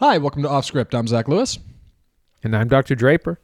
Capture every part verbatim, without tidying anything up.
Hi, welcome to Off Script. I'm Zach Lewis. And I'm Doctor Draper.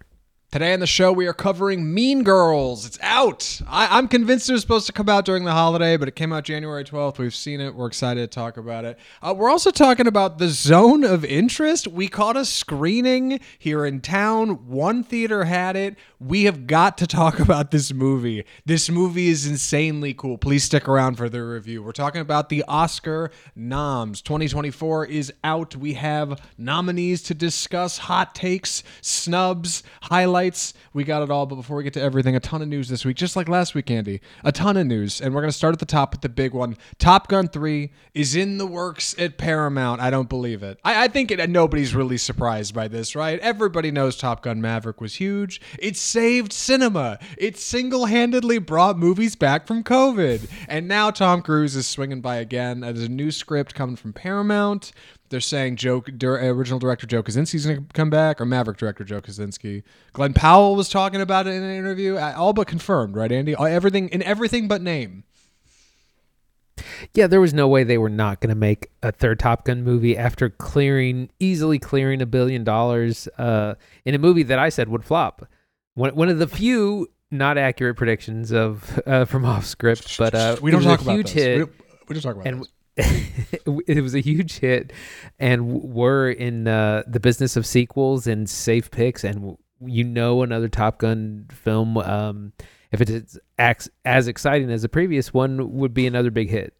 Today on the show, we are covering Mean Girls. It's out. I, I'm convinced it was supposed to come out during the holiday, but it came out January twelfth. We've seen it. We're excited to talk about it. Uh, we're also talking about the zone of interest. We caught a screening here in town. One theater had it. We have got to talk about this movie. This movie is insanely cool. Please stick around for the review. We're talking about the Oscar noms. twenty twenty-four is out. We have nominees to discuss, hot takes, snubs, highlights. We got it all, but before we get to everything, a ton of news this week, just like last week, Andy. A ton of news, and we're going to start at the top with the big one. Top Gun three is in the works at Paramount. I don't believe it. I, I think it, nobody's really surprised by this, right? Everybody knows Top Gun Maverick was huge. It saved cinema. It single-handedly brought movies back from COVID, and now Tom Cruise is swinging by again. There's a new script coming from Paramount. They're saying Joe, original director Joe Kaczynski is going to come back, or Maverick director Joe Kaczynski. Glenn Powell was talking about it in an interview. All but confirmed, right, Andy? Everything in everything but name. Yeah, there was no way they were not going to make a third Top Gun movie after clearing, easily clearing a billion dollars uh, in a movie that I said would flop. One, one of the few not accurate predictions of uh, from Off Script, but uh, we don't talk about this. Hit, we, don't, we don't talk about and, this. It was a huge hit, and we're in uh, the business of sequels and safe picks, and you know another Top Gun film, um, if it's as exciting as the previous one, would be another big hit.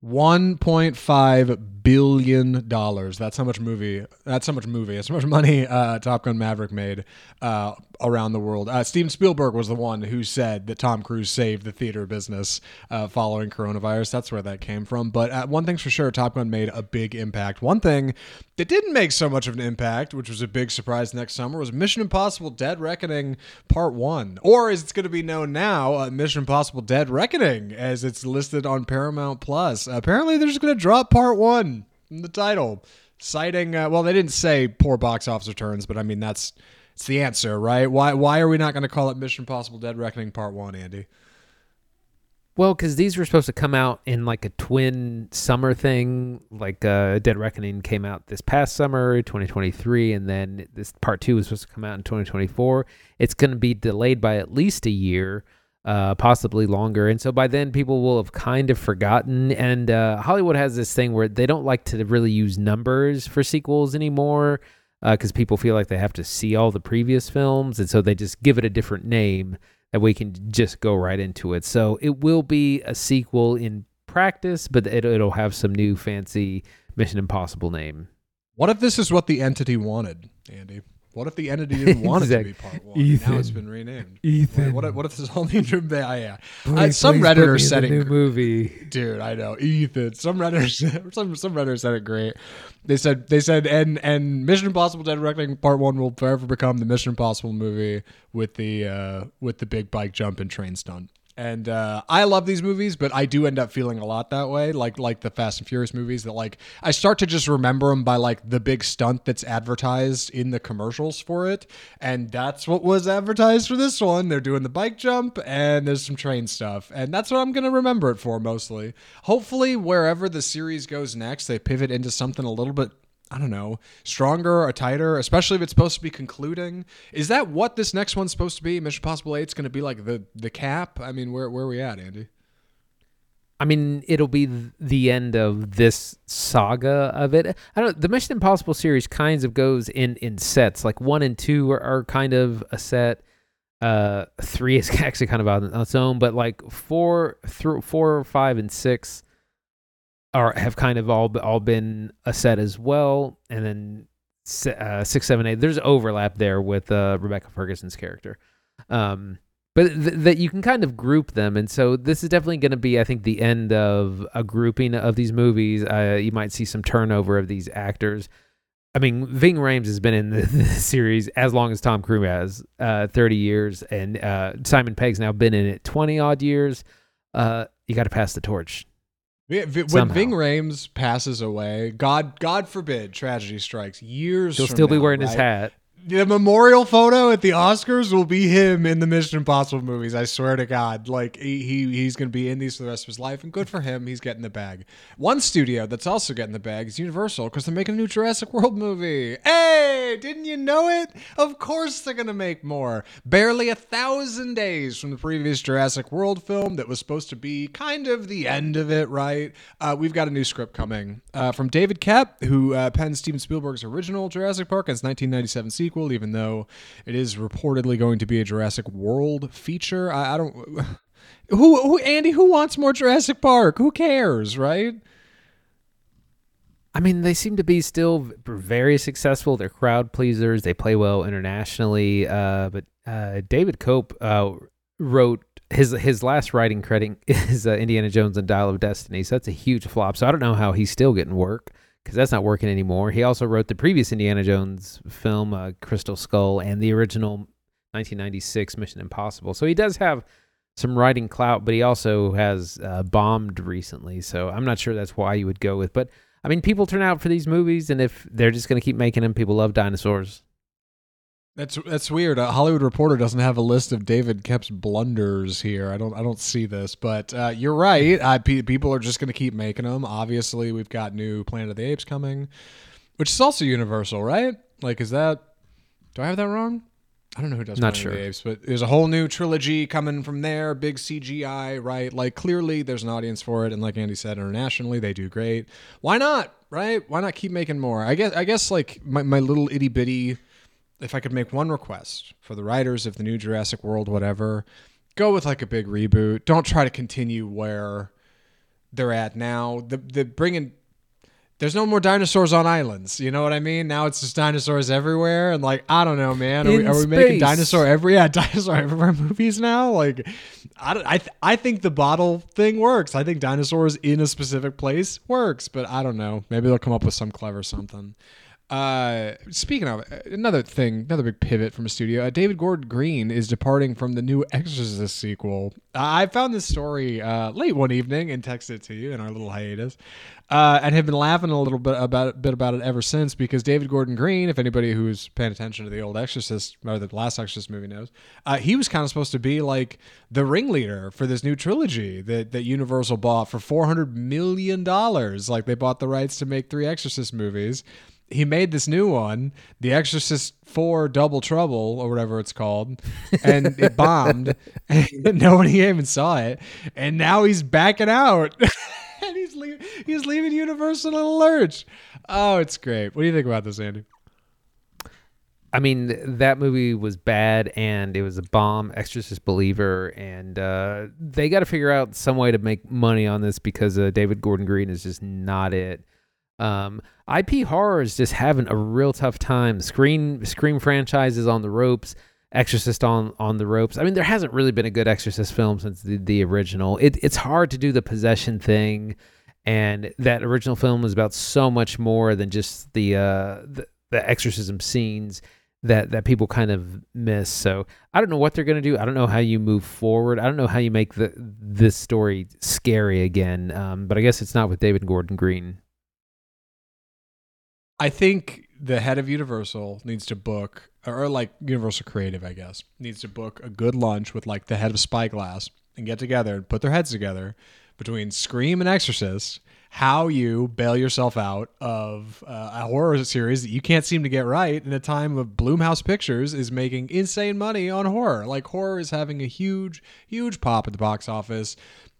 one point five billion dollars. That's how much movie. That's how much movie. That's how much money uh, Top Gun Maverick made uh, around the world. Uh, Steven Spielberg was the one who said that Tom Cruise saved the theater business uh, following coronavirus. That's where that came from. But uh, one thing's for sure, Top Gun made a big impact. One thing that didn't make so much of an impact, which was a big surprise next summer, was Mission Impossible Dead Reckoning Part One, or as it's going to be known now, uh, Mission Impossible Dead Reckoning, as it's listed on Paramount Plus. Apparently, they're just going to drop Part One in the title, citing uh, well, they didn't say poor box office returns, but I mean that's it's the answer, right? Why why are we not going to call it Mission Impossible Dead Reckoning Part One, Andy? Well, because these were supposed to come out in like a twin summer thing. Like uh, Dead Reckoning came out this past summer, twenty twenty-three, and then this Part Two was supposed to come out in twenty twenty-four. It's going to be delayed by at least a year. Uh, possibly longer. And so by then people will have kind of forgotten. And uh, Hollywood has this thing where they don't like to really use numbers for sequels anymore because uh, people feel like they have to see all the previous films. And so they just give it a different name that we can just go right into it. So it will be a sequel in practice, but it, it'll have some new fancy Mission Impossible name. What if this is what the entity wanted, Andy? What if the entity didn't want exactly. it to be Part One? Ethan. Now it's been renamed. Ethan. What if, what if this whole new movie? Oh, yeah. Please, uh, some Redditor said it. New movie. Dude, I know. Ethan. Some Redditor. Some some Redditor said it great. They said they said and and Mission Impossible Dead Reckoning Part One will forever become the Mission Impossible movie with the uh, with the big bike jump and train stunt. And uh, I love these movies, but I do end up feeling a lot that way, like like the Fast and Furious movies that like I start to just remember them by like the big stunt that's advertised in the commercials for it. And that's what was advertised for this one. They're doing the bike jump and there's some train stuff. And that's what I'm going to remember it for mostly. Hopefully, wherever the series goes next, they pivot into something a little bit, I don't know, stronger or tighter, especially if it's supposed to be concluding. Is that what this next one's supposed to be? Mission Impossible eight's going to be like the the cap? I mean, where where are we at, Andy? I mean, it'll be the end of this saga of it. I don't. The Mission Impossible series kinds of goes in, in sets. Like one and two are, are kind of a set. Uh, three is actually kind of on its own, but like four through four, five, and six. Are have kind of all all been a set as well, and then uh, six, seven, eight. There's overlap there with uh, Rebecca Ferguson's character, um, but th- that you can kind of group them, and so this is definitely going to be, I think, the end of a grouping of these movies. Uh, you might see some turnover of these actors. I mean, Ving Rhames has been in the, the series as long as Tom Cruise has, uh, thirty years, and uh, Simon Pegg's now been in it twenty odd years. Uh, you got to pass the torch. When Somehow. Ving Rhames passes away, God, God forbid, tragedy strikes years. He'll from still now, be wearing right? his hat. The memorial photo at the Oscars will be him in the Mission Impossible movies. I swear to God, like he, he he's going to be in these for the rest of his life, and good for him. He's getting the bag. One studio that's also getting the bag is Universal, because they're making a new Jurassic World movie. Hey, didn't you know it? Of course they're going to make more. Barely a thousand days from the previous Jurassic World film that was supposed to be kind of the end of it, right? Uh, we've got a new script coming uh, from David Koepp, who uh, penned Steven Spielberg's original Jurassic Park and its nineteen ninety-seven sequel. Sequel, even though it is reportedly going to be a Jurassic World feature. I, I don't who, who Andy, who wants more Jurassic Park? Who cares, right? I mean, they seem to be still very successful. They're crowd pleasers. They play well internationally. Uh, but uh, David Koepp uh, wrote his his last writing credit is uh, Indiana Jones and Dial of Destiny. So that's a huge flop. So I don't know how he's still getting work, because that's not working anymore. He also wrote the previous Indiana Jones film, uh, Crystal Skull, and the original nineteen ninety-six Mission Impossible. So he does have some writing clout, but he also has uh, bombed recently. So I'm not sure that's why you would go with. But, I mean, people turn out for these movies, and if they're just going to keep making them, people love dinosaurs. That's that's weird. Uh, Hollywood Reporter doesn't have a list of David Koepp's blunders here. I don't I don't see this, but uh, you're right. I, pe- people are just going to keep making them. Obviously, we've got new Planet of the Apes coming, which is also Universal, right? Like, is that... Do I have that wrong? I don't know who does Not Planet sure. of the Apes, but there's a whole new trilogy coming from there. Big C G I, right? Like, clearly, there's an audience for it, and like Andy said, internationally, they do great. Why not, right? Why not keep making more? I guess, I guess like, my, my little itty-bitty... If I could make one request for the writers of the new Jurassic World, whatever, go with like a big reboot. Don't try to continue where they're at now. The the bringing there's no more dinosaurs on islands. You know what I mean? Now it's just dinosaurs everywhere, and like I don't know, man. Are, we, are we making dinosaur every yeah dinosaur everywhere movies now? Like I don't, I th- I think the bottle thing works. I think dinosaurs in a specific place works, but I don't know. Maybe they'll come up with some clever something. Uh, speaking of another thing, another big pivot from a studio, uh, David Gordon Green is departing from the new Exorcist sequel. Uh, I found this story uh, late one evening and texted it to you in our little hiatus, uh, and have been laughing a little bit about it, bit about it ever since, because David Gordon Green, if anybody who's paying attention to the old Exorcist or the last Exorcist movie knows, uh, he was kind of supposed to be like the ringleader for this new trilogy that, that Universal bought for four hundred million dollars. Like they bought the rights to make three Exorcist movies. He made this new one, The Exorcist four Double Trouble, or whatever it's called, and it bombed, and nobody came and saw it, and now he's backing out, and he's, le- he's leaving Universal in a lurch. Oh, it's great. What do you think about this, Andy? I mean, that movie was bad, and it was a bomb, Exorcist Believer, and uh, they got to figure out some way to make money on this, because uh, David Gordon Green is just not it. Um, I P horror is just having a real tough time. Scream, Scream franchise is on the ropes. Exorcist on, on the ropes. I mean, there hasn't really been a good Exorcist film since the, the original. It, it's hard to do the possession thing, and that original film was about so much more than just the uh, the, the exorcism scenes that that people kind of miss. So I don't know what they're gonna do. I don't know how you move forward. I don't know how you make the this story scary again. Um, but I guess it's not with David Gordon Green. I think the head of Universal needs to book, or like Universal Creative, I guess, needs to book a good lunch with like the head of Spyglass and get together and put their heads together between Scream and Exorcist, how you bail yourself out of uh, a horror series that you can't seem to get right in a time of Blumhouse Pictures is making insane money on horror. Like horror is having a huge, huge pop at the box office.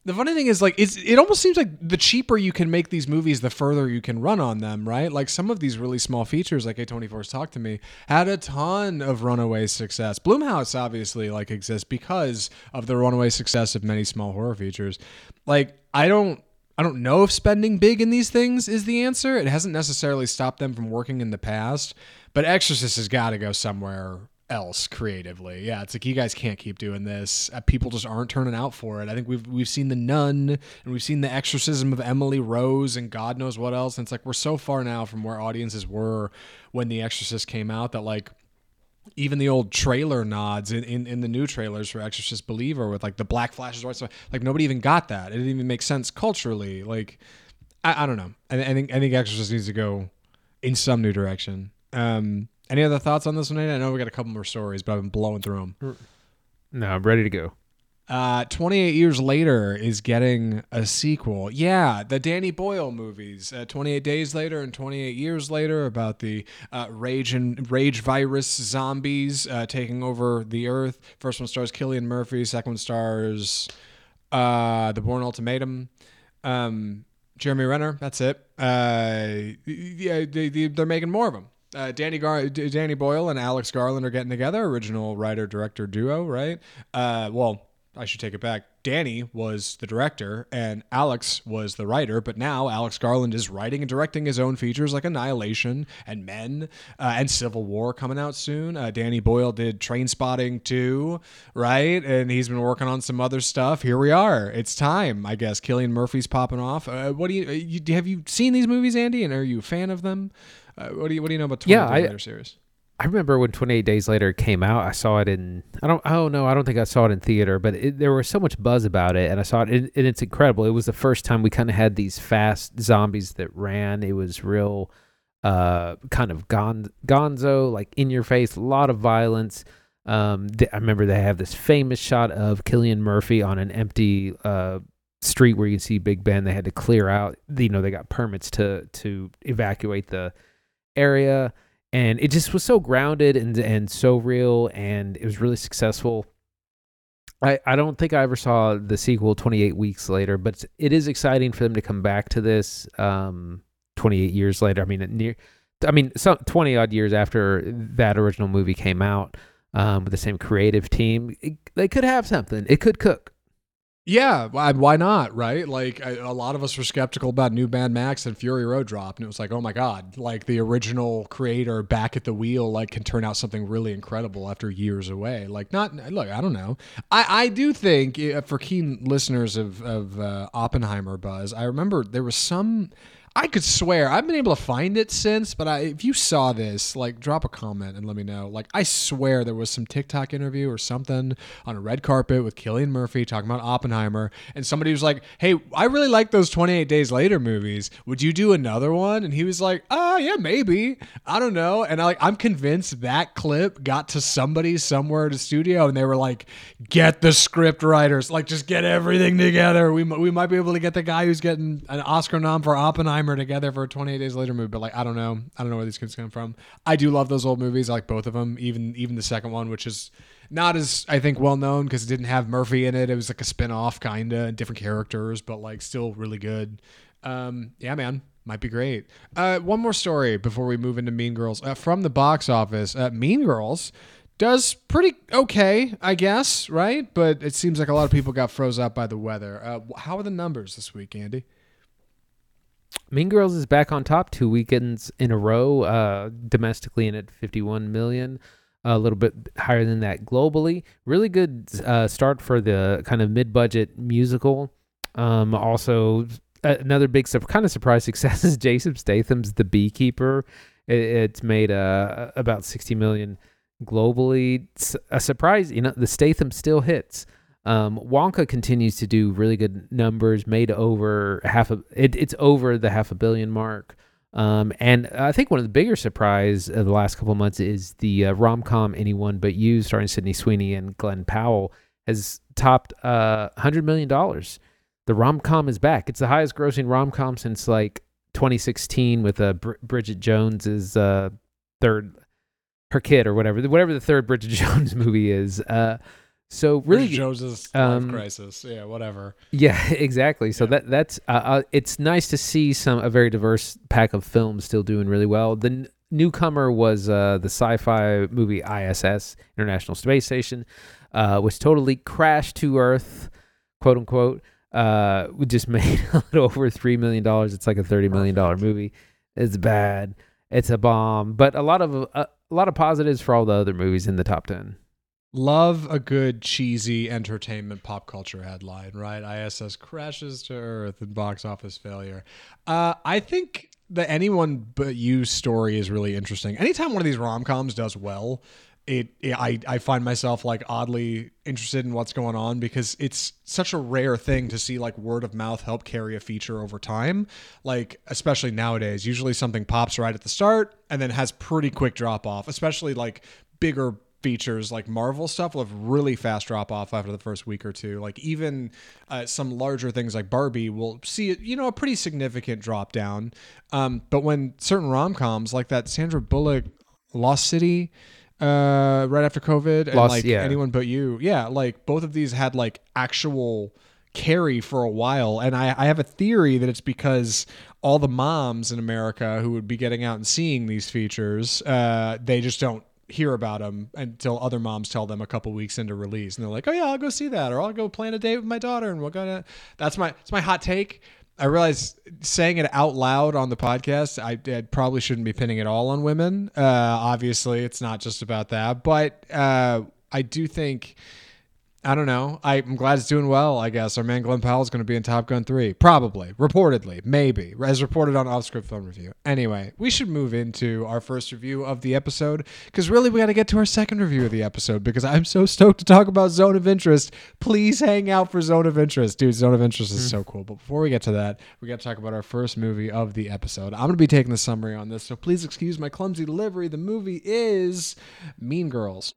The funny thing is, like, it's, it almost seems like the cheaper you can make these movies, the further you can run on them, right? Like, some of these really small features, like A twenty-four's Talk to Me, had a ton of runaway success. Blumhouse, obviously, like, exists because of the runaway success of many small horror features. Like, I don't... I don't know if spending big in these things is the answer. It hasn't necessarily stopped them from working in the past, but Exorcist has got to go somewhere else creatively. Yeah, it's like you guys can't keep doing this. Uh, people just aren't turning out for it. I think we've we've seen The Nun, and we've seen the exorcism of Emily Rose, and God knows what else. And it's like we're so far now from where audiences were when The Exorcist came out that like even the old trailer nods in, in, in the new trailers for Exorcist Believer with like the black flashes, white stuff, like nobody even got that. It didn't even make sense culturally. Like, I, I don't know. I, I think, I think Exorcist needs to go in some new direction. Um, Any other thoughts on this one? I know we got a couple more stories, but I've been blowing through them. No, I'm ready to go. Uh, twenty-eight Years Later is getting a sequel. Yeah, the Danny Boyle movies, uh, twenty-eight Days Later and twenty-eight Years Later, about the uh, rage and rage virus zombies uh, taking over the Earth. First one stars Cillian Murphy. Second one stars uh, The Bourne Ultimatum. Um, Jeremy Renner. That's it. Uh, yeah, they, they, they're making more of them. Uh, Danny Gar- Danny Boyle and Alex Garland are getting together. Original writer-director duo, right? Uh, well. I should take it back. Danny was the director and Alex was the writer, but now Alex Garland is writing and directing his own features like Annihilation and Men uh, and Civil War coming out soon. Uh, Danny Boyle did Trainspotting too, right? And he's been working on some other stuff. Here we are. It's time, I guess. Cillian Murphy's popping off. Uh, what do you, you have you seen these movies, Andy? And are you a fan of them? Uh, what do you What do you know about twenty-eight yeah, Days Later series? I remember when twenty-eight Days Later came out, I saw it in, I don't, I don't know, I don't think I saw it in theater, but it, there was so much buzz about it, and I saw it, and, and it's incredible. It was the first time we kind of had these fast zombies that ran. It was real uh, kind of gon- gonzo, like in your face, a lot of violence. Um, th- I remember they have this famous shot of Cillian Murphy on an empty uh, street where you can see Big Ben. They had to clear out, you know, they got permits to to evacuate the area. And it just was so grounded and and so real, and it was really successful. I, I don't think I ever saw the sequel twenty-eight Weeks Later, but it is exciting for them to come back to this um, twenty-eight years later. I mean, near, I mean, some twenty-odd years after that original movie came out um, with the same creative team. It, they could have something. It could cook. Yeah, why not, right? Like, a lot of us were skeptical about New Mad Max and Fury Road drop, and it was like, oh my God, like the original creator back at the wheel, like can turn out something really incredible after years away. Like, not, look, I don't know. I, I do think, for keen listeners of, of uh, Oppenheimer buzz, I remember there was some, I could swear, I've been able to find it since, but I, if you saw this, like, drop a comment and let me know. Like, I swear there was some TikTok interview or something on a red carpet with Cillian Murphy talking about Oppenheimer, and somebody was like, hey, I really like those twenty-eight Days Later movies. Would you do another one? And he was like, oh, yeah, maybe. I don't know. And I, like, I'm convinced that clip got to somebody somewhere at a studio, and they were like, get the script writers. Like, just get everything together. We, we might be able to get the guy who's getting an Oscar nom for Oppenheimer together for a twenty-eight Days Later movie, but like, I don't know. I don't know where these kids come from. I do love those old movies. I like both of them, even even the second one, which is not as, I think, well known because it didn't have Murphy in it. It was like a spin-off kind of, different characters, but like still really good. Um, yeah, man. Might be great. Uh, one more story before we move into Mean Girls. Uh, from the box office, uh, Mean Girls does pretty okay, I guess, right? But it seems like a lot of people got froze out by the weather. Uh, how are the numbers this week, Andy? Mean Girls is back on top two weekends in a row, uh, domestically and at fifty-one million, a little bit higher than that globally. Really good uh, start for the kind of mid-budget musical. Um, also, another big su- kind of surprise success is Jason Statham's The Beekeeper. It, it's made uh, about sixty million globally. It's a surprise, you know, the Statham still hits. Um, Wonka continues to do really good numbers, made over half a, it, it's over the half a billion mark. Um, and I think one of the bigger surprise of the last couple of months is the uh, rom-com Anyone But You, starring Sydney Sweeney and Glenn Powell, has topped uh, one hundred million dollars. The rom-com is back. It's the highest grossing rom-com since like twenty sixteen with uh, Br- Bridget Jones's uh, third, her kid or whatever, whatever the third Bridget Jones movie is. Uh, So really, Joseph's um, life crisis, yeah, whatever. Yeah, exactly. So yeah. that that's uh, uh, it's nice to see some a very diverse pack of films still doing really well. The n- newcomer was uh, the sci-fi movie I S S, International Space Station, uh, which totally crashed to Earth, quote unquote. Uh, we just made a little over three million dollars. It's like a thirty million dollar movie. It's bad. It's a bomb. But a lot of uh, a lot of positives for all the other movies in the top ten. Love a good cheesy entertainment pop culture headline, right? I S S crashes to Earth and box office failure. Uh, I think the Anyone But You story is really interesting. Anytime one of these rom-coms does well, it, it I, I find myself like oddly interested in what's going on, because it's such a rare thing to see like word of mouth help carry a feature over time. Like, especially nowadays, usually something pops right at the start and then has pretty quick drop off, especially like bigger features like Marvel stuff will have really fast drop off after the first week or two. Like even uh, some larger things like Barbie will see, you know, a pretty significant drop down. Um, but when certain rom-coms like that Sandra Bullock Lost City, uh, right after COVID, and Lost, like yeah. Anyone But You. Yeah. Like both of these had like actual carry for a while. And I, I have a theory that it's because all the moms in America who would be getting out and seeing these features, uh, they just don't hear about them until other moms tell them a couple weeks into release, and they're like, "Oh yeah, I'll go see that, or I'll go plan a date with my daughter, and we're gonna." That's my it's my hot take. I realize saying it out loud on the podcast, I, I probably shouldn't be pinning it all on women. Uh, obviously, it's not just about that, but uh, I do think. I don't know. I'm glad it's doing well, I guess. Our man Glenn Powell is going to be in Top Gun three. Probably. Reportedly. Maybe. As reported on Off Script Film Review. Anyway, we should move into our first review of the episode, because really we got to get to our second review of the episode, because I'm so stoked to talk about Zone of Interest. Please hang out for Zone of Interest. Dude, Zone of Interest is so cool. But before we get to that, we got to talk about our first movie of the episode. I'm going to be taking the summary on this, so please excuse my clumsy delivery. The movie is Mean Girls.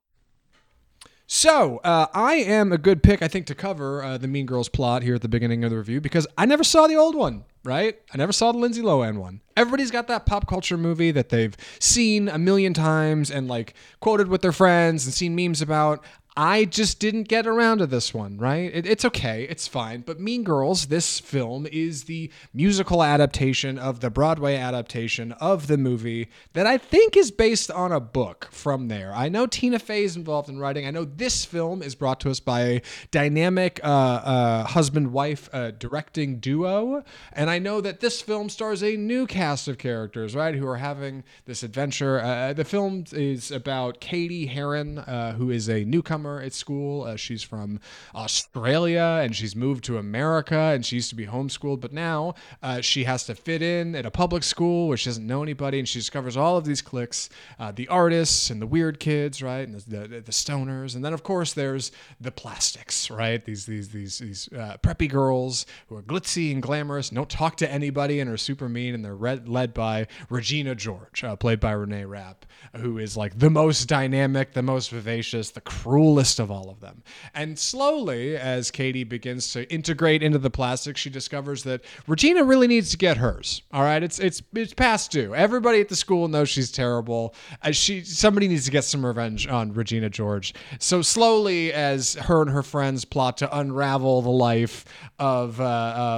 So uh, I am a good pick, I think, to cover uh, the Mean Girls plot here at the beginning of the review, because I never saw the old one, right? I never saw the Lindsay Lohan one. Everybody's got that pop culture movie that they've seen a million times and like quoted with their friends and seen memes about. I just didn't get around to this one, right? It, it's okay. It's fine. But Mean Girls, this film, is the musical adaptation of the Broadway adaptation of the movie that I think is based on a book from there. I know Tina Fey is involved in writing. I know this film is brought to us by a dynamic uh, uh, husband-wife uh, directing duo. And I know that this film stars a new cast of characters, right, who are having this adventure. Uh, the film is about Cady Heron, uh, who is a newcomer at school. Uh, she's from Australia, and she's moved to America, and she used to be homeschooled, but now uh, she has to fit in at a public school where she doesn't know anybody, and she discovers all of these cliques, uh, the artists and the weird kids, right, and the, the, the stoners, and then of course there's the plastics, right, these these these these uh, preppy girls who are glitzy and glamorous and don't talk to anybody and are super mean, and they're red, led by Regina George, uh, played by Renee Rapp, who is like the most dynamic, the most vivacious, the cruel list of all of them. And slowly, as Cady begins to integrate into the plastic, she discovers that Regina really needs to get hers. All right, it's it's it's past due. Everybody at the school knows she's terrible. As she somebody needs to get some revenge on Regina George. So slowly, as her and her friends plot to unravel the life of uh,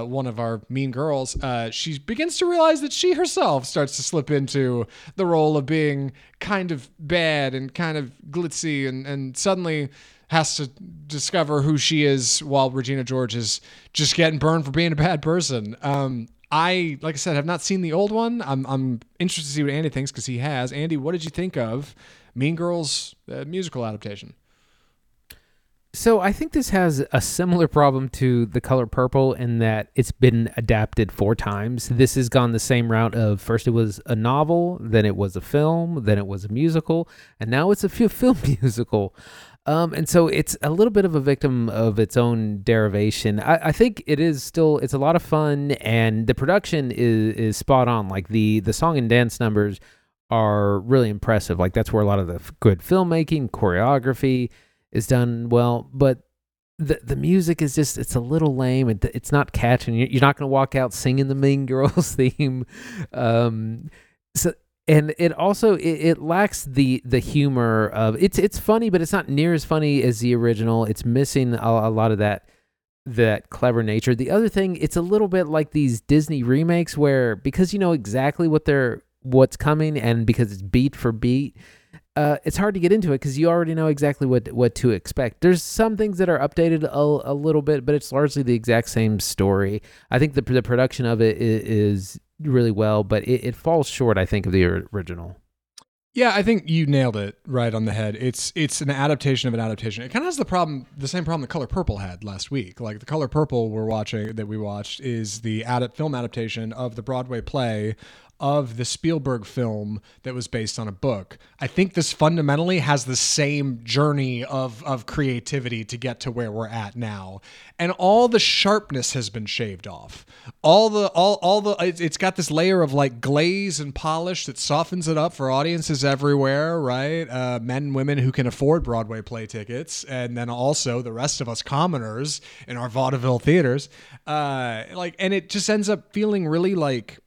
uh, one of our mean girls, uh, she begins to realize that she herself starts to slip into the role of being kind of bad and kind of glitzy, and and suddenly has to discover who she is, while Regina George is just getting burned for being a bad person. Um, I, like I said, have not seen the old one. I'm, I'm interested to see what Andy thinks, because he has. Andy, what did you think of Mean Girls, uh, musical adaptation? So I think this has a similar problem to The Color Purple in that it's been adapted four times. This has gone the same route of first it was a novel, then it was a film, then it was a musical, and now it's a film musical. Um, and so it's a little bit of a victim of its own derivation. I, I think it is still, it's a lot of fun, and the production is, is spot on. Like the, the song and dance numbers are really impressive. Like that's where a lot of the good filmmaking, choreography is done well, but the the music is just, it's a little lame. It, it's not catching. You're not going to walk out singing the Mean Girls theme. Um, so, And it also it, it lacks the the humor of it's it's funny, but it's not near as funny as the original. It's missing a, a lot of that that clever nature. The other thing, it's a little bit like these Disney remakes where, because you know exactly what they're what's coming, and because it's beat for beat, uh, it's hard to get into it because you already know exactly what what to expect. There's some things that are updated a, a little bit, but it's largely the exact same story. I think the the production of it is. is really well, but it, it falls short, I think, of the original. Yeah, I think you nailed it right on the head. It's it's an adaptation of an adaptation. It kind of has the problem, the same problem The Color Purple had last week. Like The Color Purple we're watching that we watched is the ad- film adaptation of the Broadway play of the Spielberg film that was based on a book. I think this fundamentally has the same journey of, of creativity to get to where we're at now. And all the sharpness has been shaved off. All the, all, all the, it's got this layer of like glaze and polish that softens it up for audiences everywhere, right? Uh, men and women who can afford Broadway play tickets. And then also the rest of us commoners in our vaudeville theaters. Uh, like, and it just ends up feeling really like,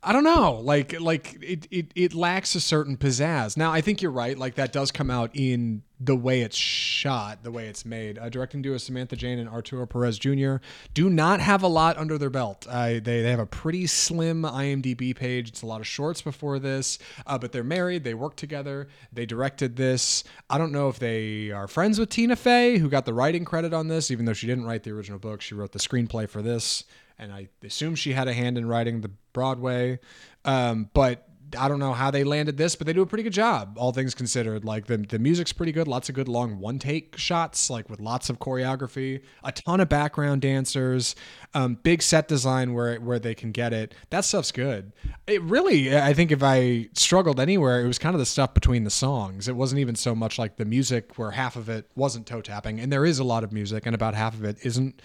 I don't know, like, like it, it, it lacks a certain pizzazz. Now, I think you're right. Like that does come out in the way it's shot, the way it's made. Uh, directing duo Samantha Jane and Arturo Perez Junior do not have a lot under their belt. Uh, they, they have a pretty slim IMDb page. It's a lot of shorts before this, uh, but they're married. They work together. They directed this. I don't know if they are friends with Tina Fey, who got the writing credit on this, even though she didn't write the original book. She wrote the screenplay for this. And I assume she had a hand in writing the Broadway. Um, but I don't know how they landed this, but they do a pretty good job, all things considered. Like the, the music's pretty good. Lots of good long one take shots, like with lots of choreography, a ton of background dancers, um, big set design where, where they can get it. That stuff's good. It really, I think if I struggled anywhere, it was kind of the stuff between the songs. It wasn't even so much like the music where half of it wasn't toe tapping. And there is a lot of music and about half of it isn't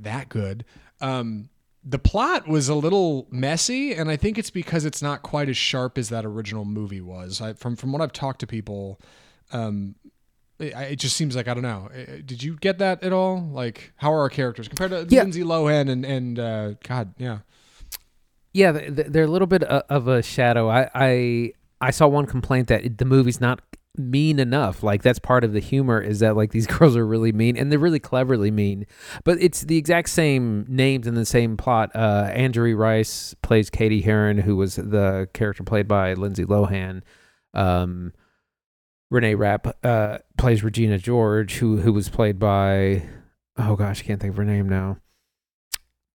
that good. Um, the plot was a little messy, and I think it's because it's not quite as sharp as that original movie was. I, from from what I've talked to people, um, it, it just seems like, I don't know. Did you get that at all? Like, how are our characters compared to yeah. Lindsay Lohan and and uh, God, yeah, yeah, they're a little bit of a shadow. I I, I saw one complaint that the movie's not mean enough. Like that's part of the humor, is that like these girls are really mean, and they're really cleverly mean, but it's the exact same names and the same plot. uh Andrew Rice plays Cady Heron, who was the character played by Lindsay Lohan. um Renee Rapp uh plays Regina George, who who was played by, oh gosh, I can't think of her name now.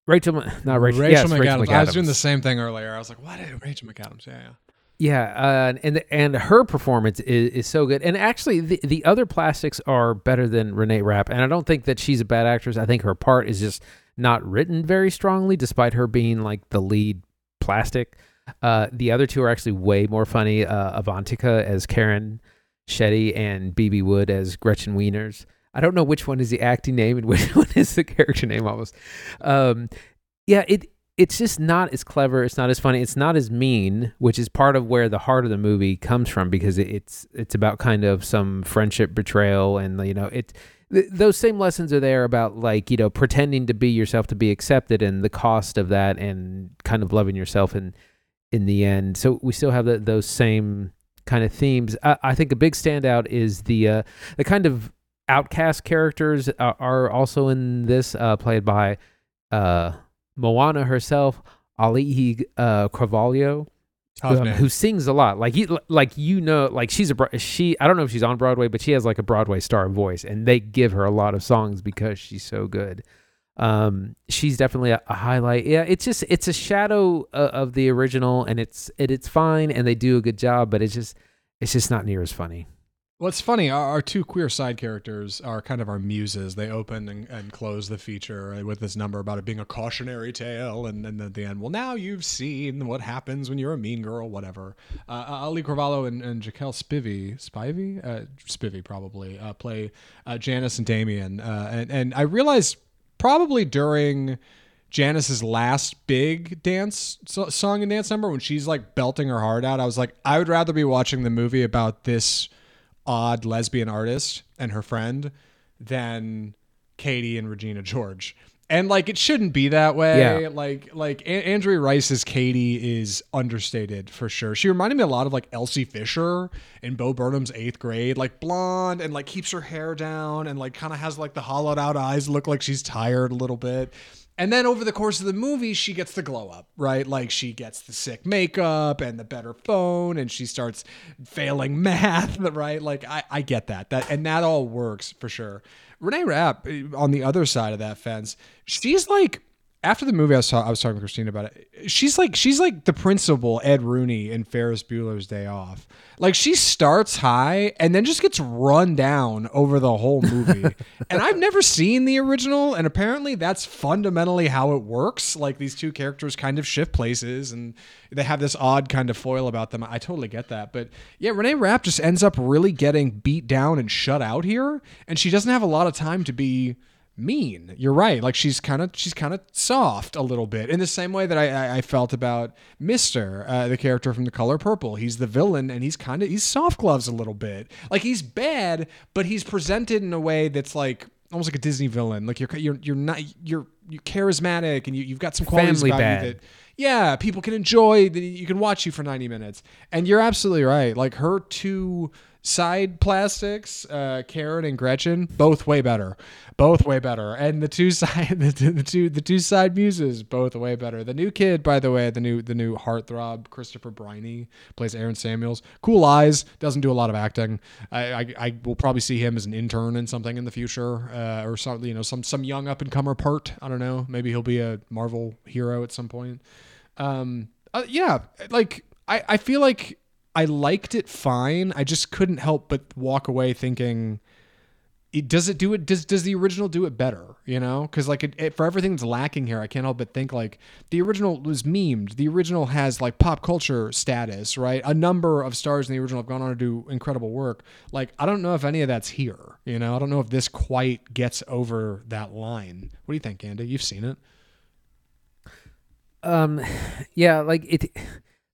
Rachel not Rachel, Rachel, yes, McAdams. Rachel McAdams. I was doing the same thing earlier. I was like, what is Rachel McAdams? yeah yeah Yeah, uh, and and her performance is, is so good. And actually, the, the other plastics are better than Renee Rapp. And I don't think that she's a bad actress. I think her part is just not written very strongly, despite her being like the lead plastic. Uh, the other two are actually way more funny. Uh, Avantika as Karen Shetty and B B Wood as Gretchen Wieners. I don't know which one is the acting name and which one is the character name almost. Um, yeah, it... It's just not as clever. It's not as funny. It's not as mean, which is part of where the heart of the movie comes from, because it's it's about kind of some friendship betrayal, and you know it. Th- those same lessons are there about like you know pretending to be yourself to be accepted, and the cost of that, and kind of loving yourself in in the end. So we still have the, those same kind of themes. I, I think a big standout is the uh, the kind of outcast characters are, are also in this, uh, played by. Uh, Moana herself, Ali'i uh, Carvalho, um, who sings a lot. Like you, like you know, like she's a she. I don't know if she's on Broadway, but she has like a Broadway star voice, and they give her a lot of songs because she's so good. Um, she's definitely a, a highlight. Yeah, it's just it's a shadow uh, of the original, and it's it, it's fine, and they do a good job, but it's just it's just not near as funny. Well, it's funny. Our, our two queer side characters are kind of our muses. They open and, and close the feature with this number about it being a cautionary tale, and then at the end, well, now you've seen what happens when you're a mean girl, whatever. Uh, Ali'i Carvalho and, and Jaquel Spivey, Spivey, uh, Spivey probably uh, play uh, Janice and Damien, uh, and and I realized probably during Janice's last big dance so, song and dance number, when she's like belting her heart out, I was like, I would rather be watching the movie about this odd lesbian artist and her friend than Cady and Regina George. And like, it shouldn't be that way. Yeah. Like, like a- Andrea Rice's Cady is understated for sure. She reminded me a lot of like Elsie Fisher in Bo Burnham's Eighth Grade, like blonde and like keeps her hair down and like kind of has like the hollowed out eyes, look like she's tired a little bit. And then over the course of the movie, she gets the glow up, right? Like she gets the sick makeup and the better phone, and she starts failing math, right? Like I, I get that. That and that all works for sure. Renee Rapp, on the other side of that fence, she's like after the movie, I saw I was talking to Christine about it. She's like she's like the principal Ed Rooney in Ferris Bueller's Day Off. Like, she starts high and then just gets run down over the whole movie. And I've never seen the original, and apparently that's fundamentally how it works. Like, these two characters kind of shift places and they have this odd kind of foil about them. I totally get that. But yeah, Renee Rapp just ends up really getting beat down and shut out here, and she doesn't have a lot of time to be mean. You're right. Like, she's kind of she's kind of soft a little bit, in the same way that I, I felt about Mister, uh, the character from The Color Purple. He's the villain, and he's kind of he's soft gloves a little bit. Like, he's bad, but he's presented in a way that's like almost like a Disney villain. Like, you're you're you're not you're you're charismatic, and you you've got some qualities Family about bad. you that yeah people can enjoy. That you can watch you for ninety minutes. And you're absolutely right. Like, her two side plastics, uh, Karen and Gretchen, both way better. Both way better. And the two side the two, the two the two side muses, both way better. The new kid, by the way, the new the new heartthrob, Christopher Briney, plays Aaron Samuels. Cool eyes, doesn't do a lot of acting. I I, I will probably see him as an intern in something in the future, uh, or some you know some some young up and comer part. I don't know. Maybe he'll be a Marvel hero at some point. Um, uh, yeah, like I I feel like I liked it fine. I just couldn't help but walk away thinking, it, does it do it? Does does the original do it better? You know, because like it, it, for everything that's lacking here, I can't help but think like the original was memed. The original has like pop culture status, right? A number of stars in the original have gone on to do incredible work. Like, I don't know if any of that's here. You know, I don't know if this quite gets over that line. What do you think, Andy? You've seen it. Um, yeah, like it.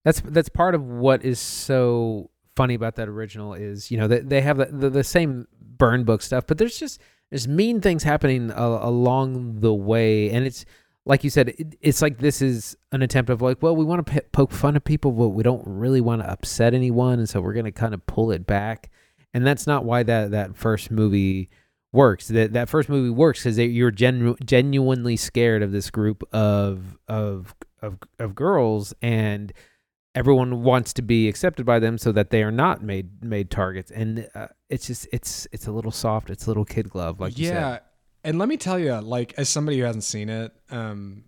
That's that's part of what is so funny about that original is, you know, they, they have the, the, the same burn book stuff, but there's just there's mean things happening a, along the way. And it's like you said, it, it's like this is an attempt of like, well, we want to p- poke fun at people, but we don't really want to upset anyone. And so we're going to kind of pull it back. And that's not why that, that first movie works. That that first movie works because you're genu- genuinely scared of this group of of of, of girls, and everyone wants to be accepted by them so that they are not made made targets. And uh, it's just it's it's a little soft. It's a little kid glove, like yeah. you said. Yeah, and let me tell you, like, as somebody who hasn't seen it, um,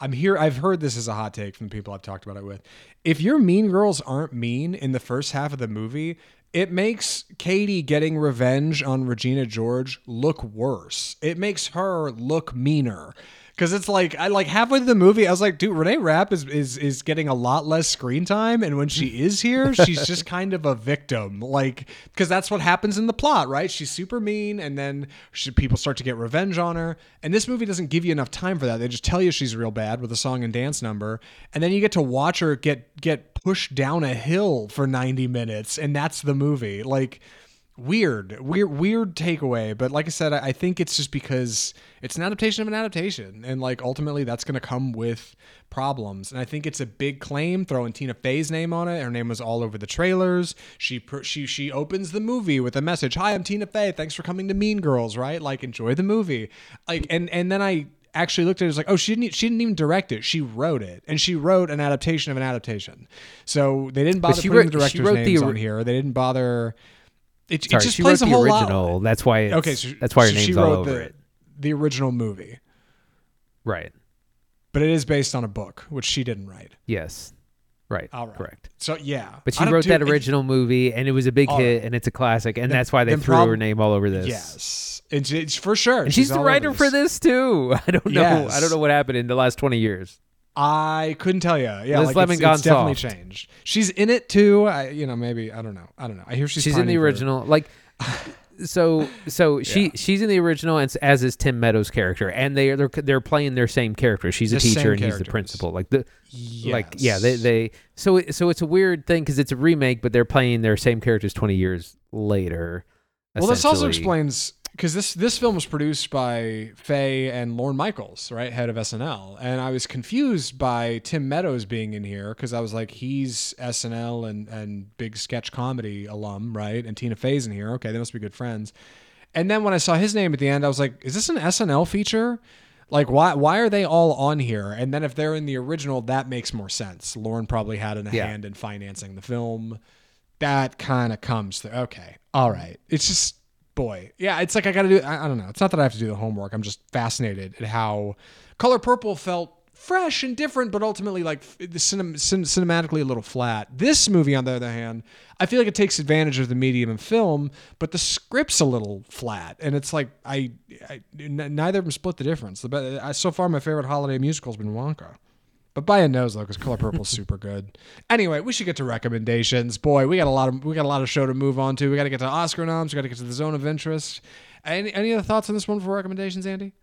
I'm here. I've heard this as a hot take from people I've talked about it with. If your mean girls aren't mean in the first half of the movie, it makes Cady getting revenge on Regina George look worse. It makes her look meaner. Cause it's like, I like halfway through the movie, I was like, dude, Renee Rapp is, is, is getting a lot less screen time. And when she is here, she's just kind of a victim. Like, cause that's what happens in the plot, right? She's super mean. And then she, people start to get revenge on her. And this movie doesn't give you enough time for that. They just tell you she's real bad with a song and dance number. And then you get to watch her get, get pushed down a hill for ninety minutes. And that's the movie. Like, Weird, weird, weird takeaway. But like I said, I think it's just because it's an adaptation of an adaptation. And like, ultimately that's going to come with problems. And I think it's a big claim throwing Tina Fey's name on it. Her name was all over the trailers. She, she, she opens the movie with a message. Hi, I'm Tina Fey. Thanks for coming to Mean Girls, right? Like, enjoy the movie. Like, and, and then I actually looked at it as like, oh, she didn't, she didn't even direct it. She wrote it, and she wrote an adaptation of an adaptation. So they didn't bother putting wrote, the director's names the, on here. They didn't bother. It, Sorry, it just she plays wrote a whole the original. Lot. That's why. It's, okay, so that's why her so name's she wrote all over the, it. The original movie, right? But it is based on a book, which she didn't write. Yes, right. All right. Correct. So yeah, but she wrote do, that original it, movie, and it was a big hit, right. And it's a classic, and then, that's why they threw prob- her name all over this. Yes, it's, it's for sure. And she's, she's the writer this. for this too. I don't know. Yes. I don't know what happened in the last twenty years. I couldn't tell you. Yeah, Liz like it's, it's definitely soft. changed. She's in it too. I, you know, maybe I don't know. I don't know. I hear she's she's in the original. For... Like, so so yeah. she she's in the original, and as is Tim Meadows' character, and they they're they're playing their same character. She's the a teacher, and characters. he's the principal. Like the yes. like yeah they they so it, so it's a weird thing because it's a remake, but they're playing their same characters twenty years later. Well, this also explains. Because this this film was produced by Faye and Lorne Michaels, right, head of S N L, and I was confused by Tim Meadows being in here because I was like, he's S N L and and big sketch comedy alum, right, and Tina Fey's in here. Okay, they must be good friends. And then when I saw his name at the end, I was like, is this an S N L feature? Like, why why are they all on here? And then if they're in the original, that makes more sense. Lorne probably had a yeah. hand in financing the film. That kind of comes through. Okay, all right. It's just. boy. Yeah, it's like I got to do, I, I don't know. It's not that I have to do the homework. I'm just fascinated at how Color Purple felt fresh and different, but ultimately like the cinem- cin- cinematically a little flat. This movie, on the other hand, I feel like it takes advantage of the medium in film, but the script's a little flat, and it's like I, I n- neither of them split the difference. The be- I, so far, my favorite holiday musical's been Wonka. But by a nose though, because Color Purple's super good. Anyway, we should get to recommendations. Boy, we got a lot of we got a lot of show to move on to. We got to get to Oscar noms. We got to get to the zone of interest. Any any other thoughts on this one for recommendations, Andy?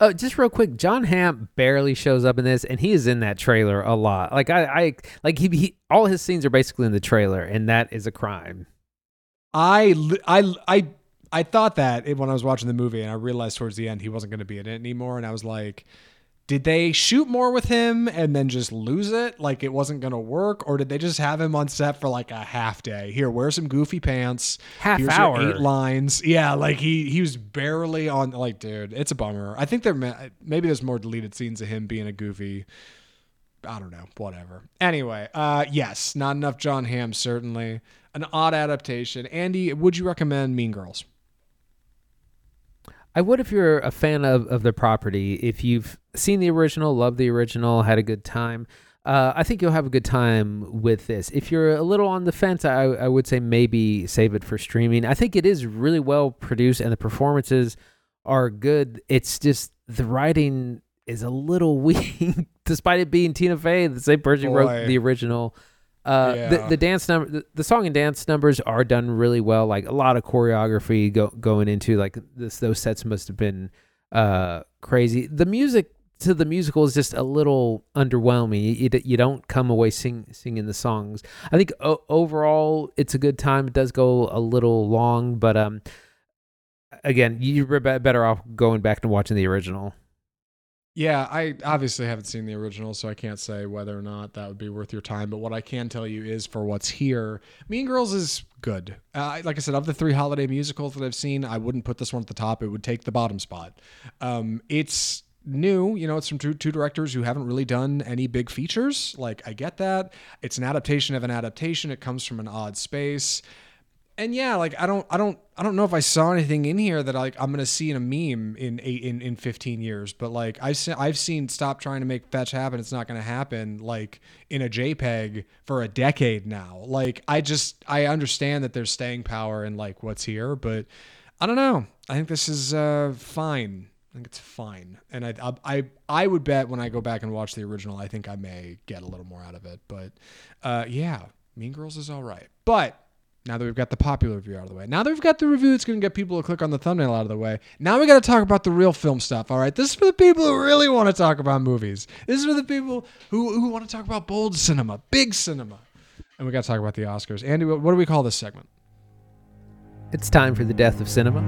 Oh, just real quick, John Hamm barely shows up in this, and he is in that trailer a lot. Like I, I like he, he all his scenes are basically in the trailer, and that is a crime. I I I I thought that when I was watching the movie, and I realized towards the end he wasn't going to be in it anymore, and I was like, did they shoot more with him and then just lose it? Like it wasn't going to work? Or did they just have him on set for like a half day? Here, wear some goofy pants. Half Here's hour. Eight lines. Yeah. Like he, he was barely on, like, dude, it's a bummer. I think there maybe there's more deleted scenes of him being a goofy. I don't know, whatever. Anyway. Uh, yes. Not enough John Hamm. Certainly an odd adaptation. Andy, would you recommend Mean Girls? I would if you're a fan of, of the property. If you've seen the original, loved the original, had a good time, uh, I think you'll have a good time with this. If you're a little on the fence, I, I would say maybe save it for streaming. I think it is really well produced and the performances are good. It's just the writing is a little weak, despite it being Tina Fey, the same person who wrote the original. Uh, yeah. the, the dance number, the, the song and dance numbers are done really well. Like a lot of choreography go, going into like this. Those sets must have been uh, crazy. The music to the musical is just a little underwhelming. You, you don't come away sing, singing the songs. I think o- overall it's a good time. It does go a little long, but um, again, you're better off going back and watching the original. Yeah, I obviously haven't seen the original, so I can't say whether or not that would be worth your time. But what I can tell you is for what's here, Mean Girls is good. Uh, like I said, of the three holiday musicals that I've seen, I wouldn't put this one at the top. It would take the bottom spot. Um, it's new. You know, it's from two, two directors who haven't really done any big features. Like, I get that. It's an adaptation of an adaptation. It comes from an odd space. And yeah, like I don't, I don't, I don't know if I saw anything in here that like I'm gonna see in a meme in eight, in in fifteen years. But like I've seen, I've seen stop trying to make fetch happen. It's not gonna happen. Like in a JPEG for a decade now. Like I just, I understand that there's staying power in like what's here, but I don't know. I think this is uh, fine. I think it's fine. And I, I, I would bet when I go back and watch the original, I think I may get a little more out of it. But uh, yeah, Mean Girls is all right. But now that we've got the popular review out of the way, now that we've got the review that's going to get people to click on the thumbnail out of the way, now we got to talk about the real film stuff, all right? This is for the people who really want to talk about movies. This is for the people who, who want to talk about bold cinema, big cinema. And we got to talk about the Oscars. Andy, what do we call this segment? It's time for the death of cinema.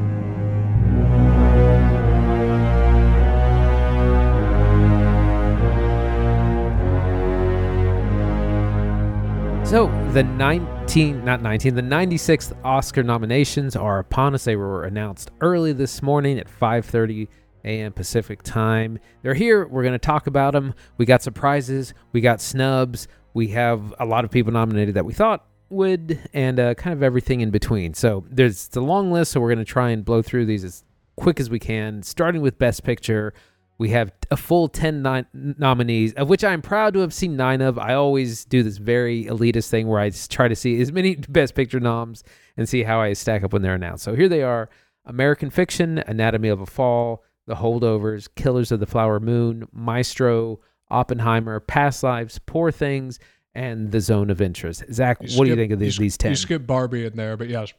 So the nineteen, not nineteen, the ninety-sixth Oscar nominations are upon us. They were announced early this morning at five thirty a.m. Pacific time. They're here. We're going to talk about them. We got surprises. We got snubs. We have a lot of people nominated that we thought would, and uh, kind of everything in between. So there's the long list. So we're going to try and blow through these as quick as we can, starting with Best Picture. We have a full ten nominees, of which I'm proud to have seen nine of. I always do this very elitist thing where I just try to see as many Best Picture noms and see how I stack up when they're announced. So here they are: American Fiction, Anatomy of a Fall, The Holdovers, Killers of the Flower Moon, Maestro, Oppenheimer, Past Lives, Poor Things, and The Zone of Interest. Zach, you what skip, do you think of these, you, these ten? You skip Barbie in there, but yes.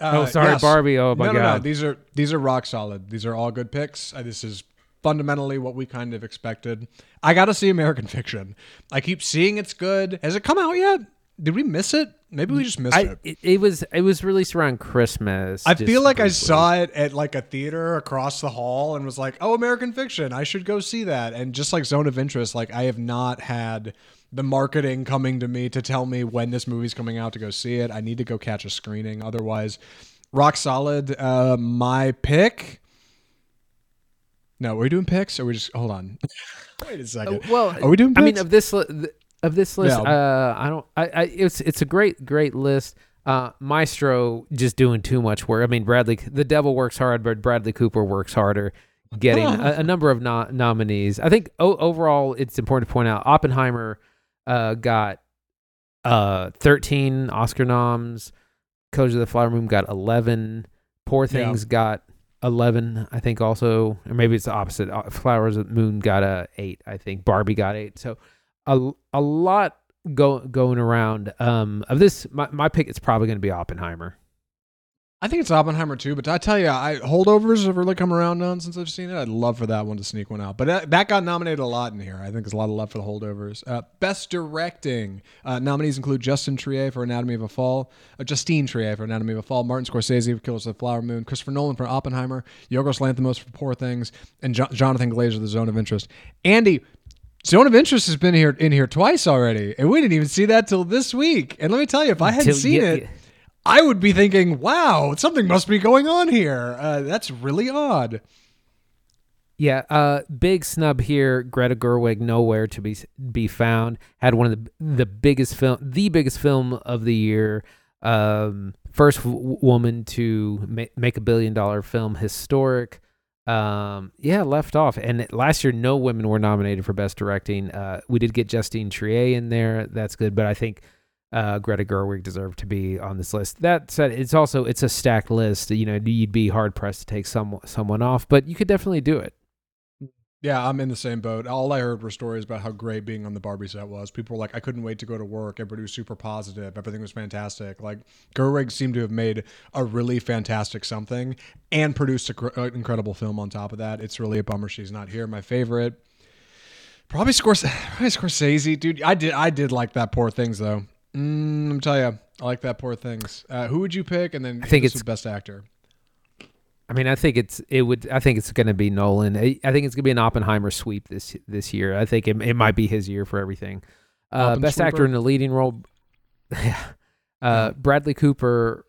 Uh, oh, sorry, yes. Barbie. Oh, my no, no, God. No, these are, these are rock solid. These are all good picks. Uh, this is fundamentally what we kind of expected. I gotta see American Fiction. I keep seeing it's good. Has it come out yet? Did we miss it? Maybe we just missed I, it. it. It was it was released around Christmas. I feel like briefly. I saw it at like a theater across the hall and was like, oh, American Fiction, I should go see that. And just like Zone of Interest, like I have not had the marketing coming to me to tell me when this movie's coming out to go see it. I need to go catch a screening. Otherwise, rock solid. Uh, my pick. No, are we doing picks or are we just, hold on. Wait a second. Uh, well, are we doing picks? I mean, of this, li- of this list, no. uh, I don't, I, I, it's, it's a great, great list. Uh, Maestro just doing too much work. I mean, Bradley, the devil works hard, but Bradley Cooper works harder, getting a, a number of no- nominees. I think o- overall, it's important to point out Oppenheimer uh, got uh, thirteen Oscar noms. Killers of the Flower Moon got eleven. Poor Things yeah. got eleven, I think also. Or maybe it's the opposite. Flowers of the Moon got uh, eight, I think. Barbie got eight. So a, a lot Go, going around um, of this, my, my pick is probably going to be Oppenheimer. I think it's Oppenheimer too, but I tell you, I holdovers have really come around none since I've seen it. I'd love for that one to sneak one out, but that, that got nominated a lot in here. I think there's a lot of love for the holdovers. Uh, best directing uh, nominees include Justin Trier for Anatomy of a Fall, uh, Justine Trier for Anatomy of a Fall, Martin Scorsese for Killers of the Flower Moon, Christopher Nolan for Oppenheimer, Yorgos Lanthimos for Poor Things, and jo- Jonathan Glazer, The Zone of Interest. Andy. Zone of Interest has been here in here twice already, and we didn't even see that till this week. And let me tell you, if I hadn't till, seen yeah, it, yeah. I would be thinking, wow, something must be going on here. Uh, that's really odd. Yeah, uh, big snub here. Greta Gerwig, nowhere to be be found. Had one of the the biggest film, the biggest film of the year. Um, first w- woman to ma- make a billion dollar film, historic. Um, yeah, left off. And last year, no women were nominated for Best Directing. Uh, we did get Justine Triet in there. That's good. But I think uh, Greta Gerwig deserved to be on this list. That said, it's also, it's a stacked list. You know, you'd be hard pressed to take some, someone off, but you could definitely do it. Yeah, I'm in the same boat. All I heard were stories about how great being on the Barbie set was. People were like, I couldn't wait to go to work. Everybody was super positive. Everything was fantastic. Like, Gerwig seemed to have made a really fantastic something and produced an incredible film on top of that. It's really a bummer she's not here. My favorite, probably Scorsese. Probably Scorsese. Dude, I did I did like that Poor Things, though. Mm, I'm telling you, I like that Poor Things. Uh, who would you pick? And then I think this it's the Best Actor. I mean, I think it's it would. I think it's going to be Nolan. I, I think it's going to be an Oppenheimer sweep this this year. I think it, it might be his year for everything. Uh, best sweeper. Actor in a leading role, uh, yeah. Bradley Cooper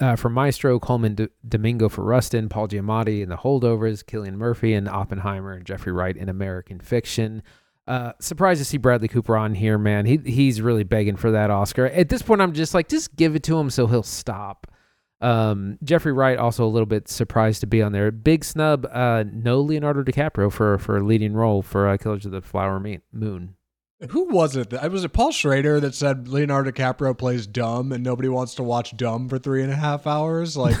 uh, for Maestro, Coleman D- Domingo for Rustin, Paul Giamatti in The Holdovers, Cillian Murphy in Oppenheimer, and Jeffrey Wright in American Fiction. Uh, surprised to see Bradley Cooper on here, man. He he's really begging for that Oscar. At this point, I'm just like, just give it to him so he'll stop. Um, Jeffrey Wright also a little bit surprised to be on there. Big snub, uh, no Leonardo DiCaprio for for a leading role for uh, Killers of the Flower Moon. Who was it? That, was it Paul Schrader that said Leonardo DiCaprio plays dumb and nobody wants to watch Dumb for three and a half hours? Like,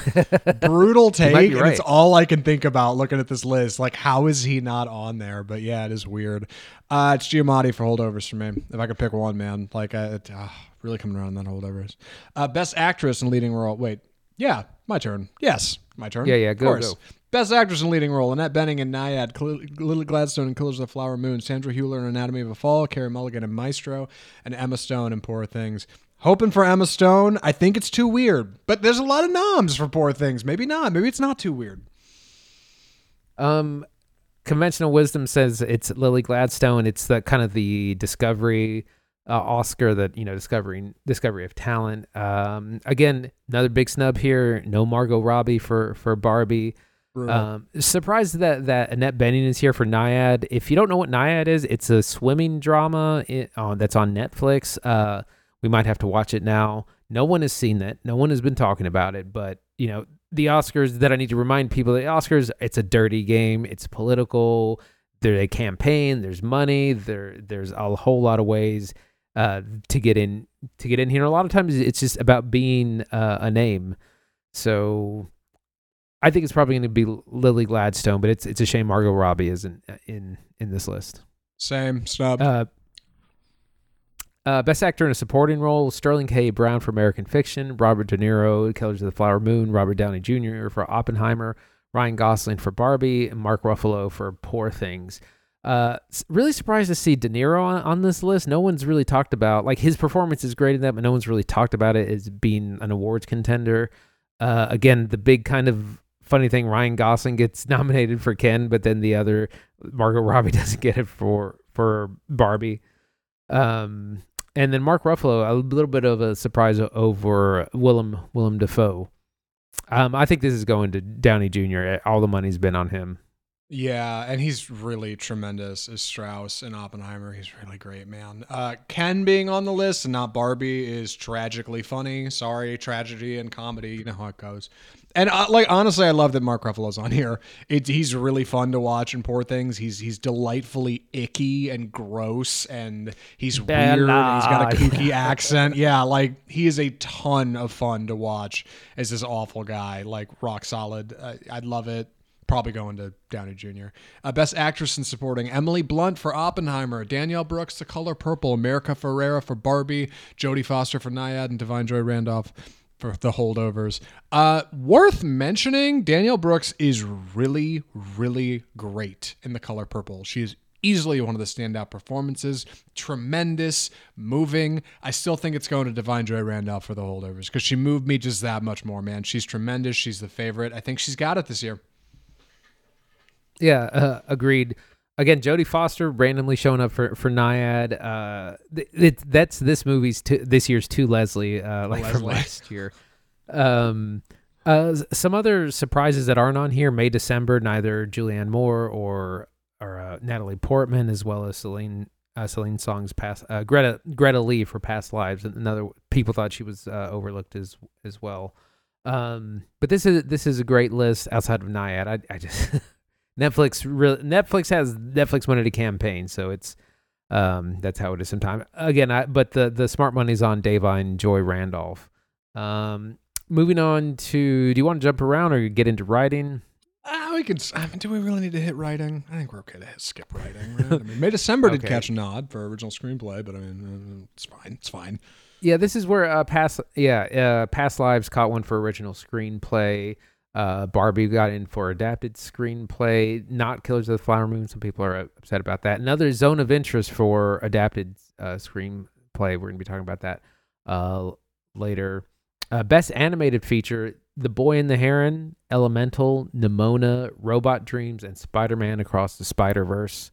brutal take. Right. And it's all I can think about looking at this list. Like, how is he not on there? But yeah, it is weird. Uh, it's Giamatti for Holdovers for me. If I could pick one, man. Like, I, it, uh, really coming around on that Holdovers. Uh, best actress in leading role. Wait. Yeah, my turn. Yes, my turn. Yeah, yeah, go, of course. Go. Best actress in leading role, Annette Bening and Nyad, Lily Gladstone in Killers of the Flower Moon, Sandra Hüller in Anatomy of a Fall, Carey Mulligan in Maestro, and Emma Stone in Poor Things. Hoping for Emma Stone. I think it's too weird, but there's a lot of noms for Poor Things. Maybe not. Maybe it's not too weird. Um, conventional wisdom says it's Lily Gladstone. It's the kind of the discovery... Uh, Oscar that, you know, discovery, discovery of talent. Um, again, another big snub here. No Margot Robbie for, for Barbie. Really? Um, surprised that, that Annette Bening is here for Nyad. If you don't know what Nyad is, it's a swimming drama in, uh, that's on Netflix. Uh, we might have to watch it now. No one has seen it. No one has been talking about it, but you know, the Oscars that I need to remind people, the Oscars, it's a dirty game. It's political. There's a campaign. There's money. There, there's a whole lot of ways Uh, to get in, to get in here. A lot of times it's just about being uh, a name. So I think it's probably going to be Lily Gladstone, but it's it's a shame Margot Robbie isn't in in this list. Same snub. Uh, uh, best actor in a supporting role: Sterling K. Brown for American Fiction, Robert De Niro, Killers of the Flower Moon, Robert Downey Junior for Oppenheimer, Ryan Gosling for Barbie, and Mark Ruffalo for Poor Things. Uh, really surprised to see De Niro on, on this list. No one's really talked about, like, his performance is great in that, but no one's really talked about it as being an awards contender. Uh, again, the big kind of funny thing, Ryan Gosling gets nominated for Ken, but then the other Margot Robbie doesn't get it for, for Barbie. Um, and then Mark Ruffalo, a little bit of a surprise over Willem, Willem Dafoe. Um, I think this is going to Downey Junior All the money's been on him. Yeah, and he's really tremendous as Strauss in Oppenheimer. He's really great, man. Uh, Ken being on the list and not Barbie is tragically funny. Sorry, tragedy and comedy. You know how it goes. And uh, like honestly, I love that Mark Ruffalo's on here. It, he's really fun to watch in Poor Things. He's he's delightfully icky and gross, and he's Bella. Weird. And he's got a kooky accent. Yeah, like he is a ton of fun to watch as this awful guy. Like rock solid. Uh, I love it. Probably going to Downey Junior Uh, Best Actress in Supporting. Emily Blunt for Oppenheimer. Danielle Brooks, The Color Purple. America Ferrera for Barbie. Jodie Foster for Nyad. And Divine Joy Randolph for The Holdovers. Uh, worth mentioning, Danielle Brooks is really, really great in The Color Purple. She is easily one of the standout performances. Tremendous, moving. I still think it's going to Divine Joy Randolph for The Holdovers because she moved me just that much more, man. She's tremendous. She's the favorite. I think she's got it this year. Yeah, uh, agreed. Again, Jodie Foster randomly showing up for for Nyad. Uh, th- th- that's this movie's t- this year's two Leslie, uh, like Leslie. From last year. Um, uh, some other surprises that aren't on here: May December, neither Julianne Moore or or uh, Natalie Portman, as well as Celine uh, Celine Song's past uh, Greta Greta Lee for Past Lives. Another people thought she was uh, overlooked as as well. Um, but this is this is a great list outside of Nyad. I I just. Netflix really Netflix has Netflix wanted a campaign, so it's um that's how it is sometimes. Again, I but the the smart money's on Davine Joy Randolph. Um, moving on to, do you want to jump around or get into writing? Uh, we could. I mean, do we really need to hit writing? I think we're okay to hit, skip writing. Right? I mean, May December okay. did catch a nod for original screenplay, but I mean, it's fine. It's fine. Yeah, this is where uh, past yeah uh, Past Lives caught one for original screenplay. Uh, Barbie got in for adapted screenplay, not Killers of the Flower Moon. Some people are upset about that. Another zone of interest for adapted uh, screenplay. We're going to be talking about that uh, later. Uh, best animated feature, The Boy and the Heron, Elemental, Nimona, Robot Dreams, and Spider-Man Across the Spider-Verse.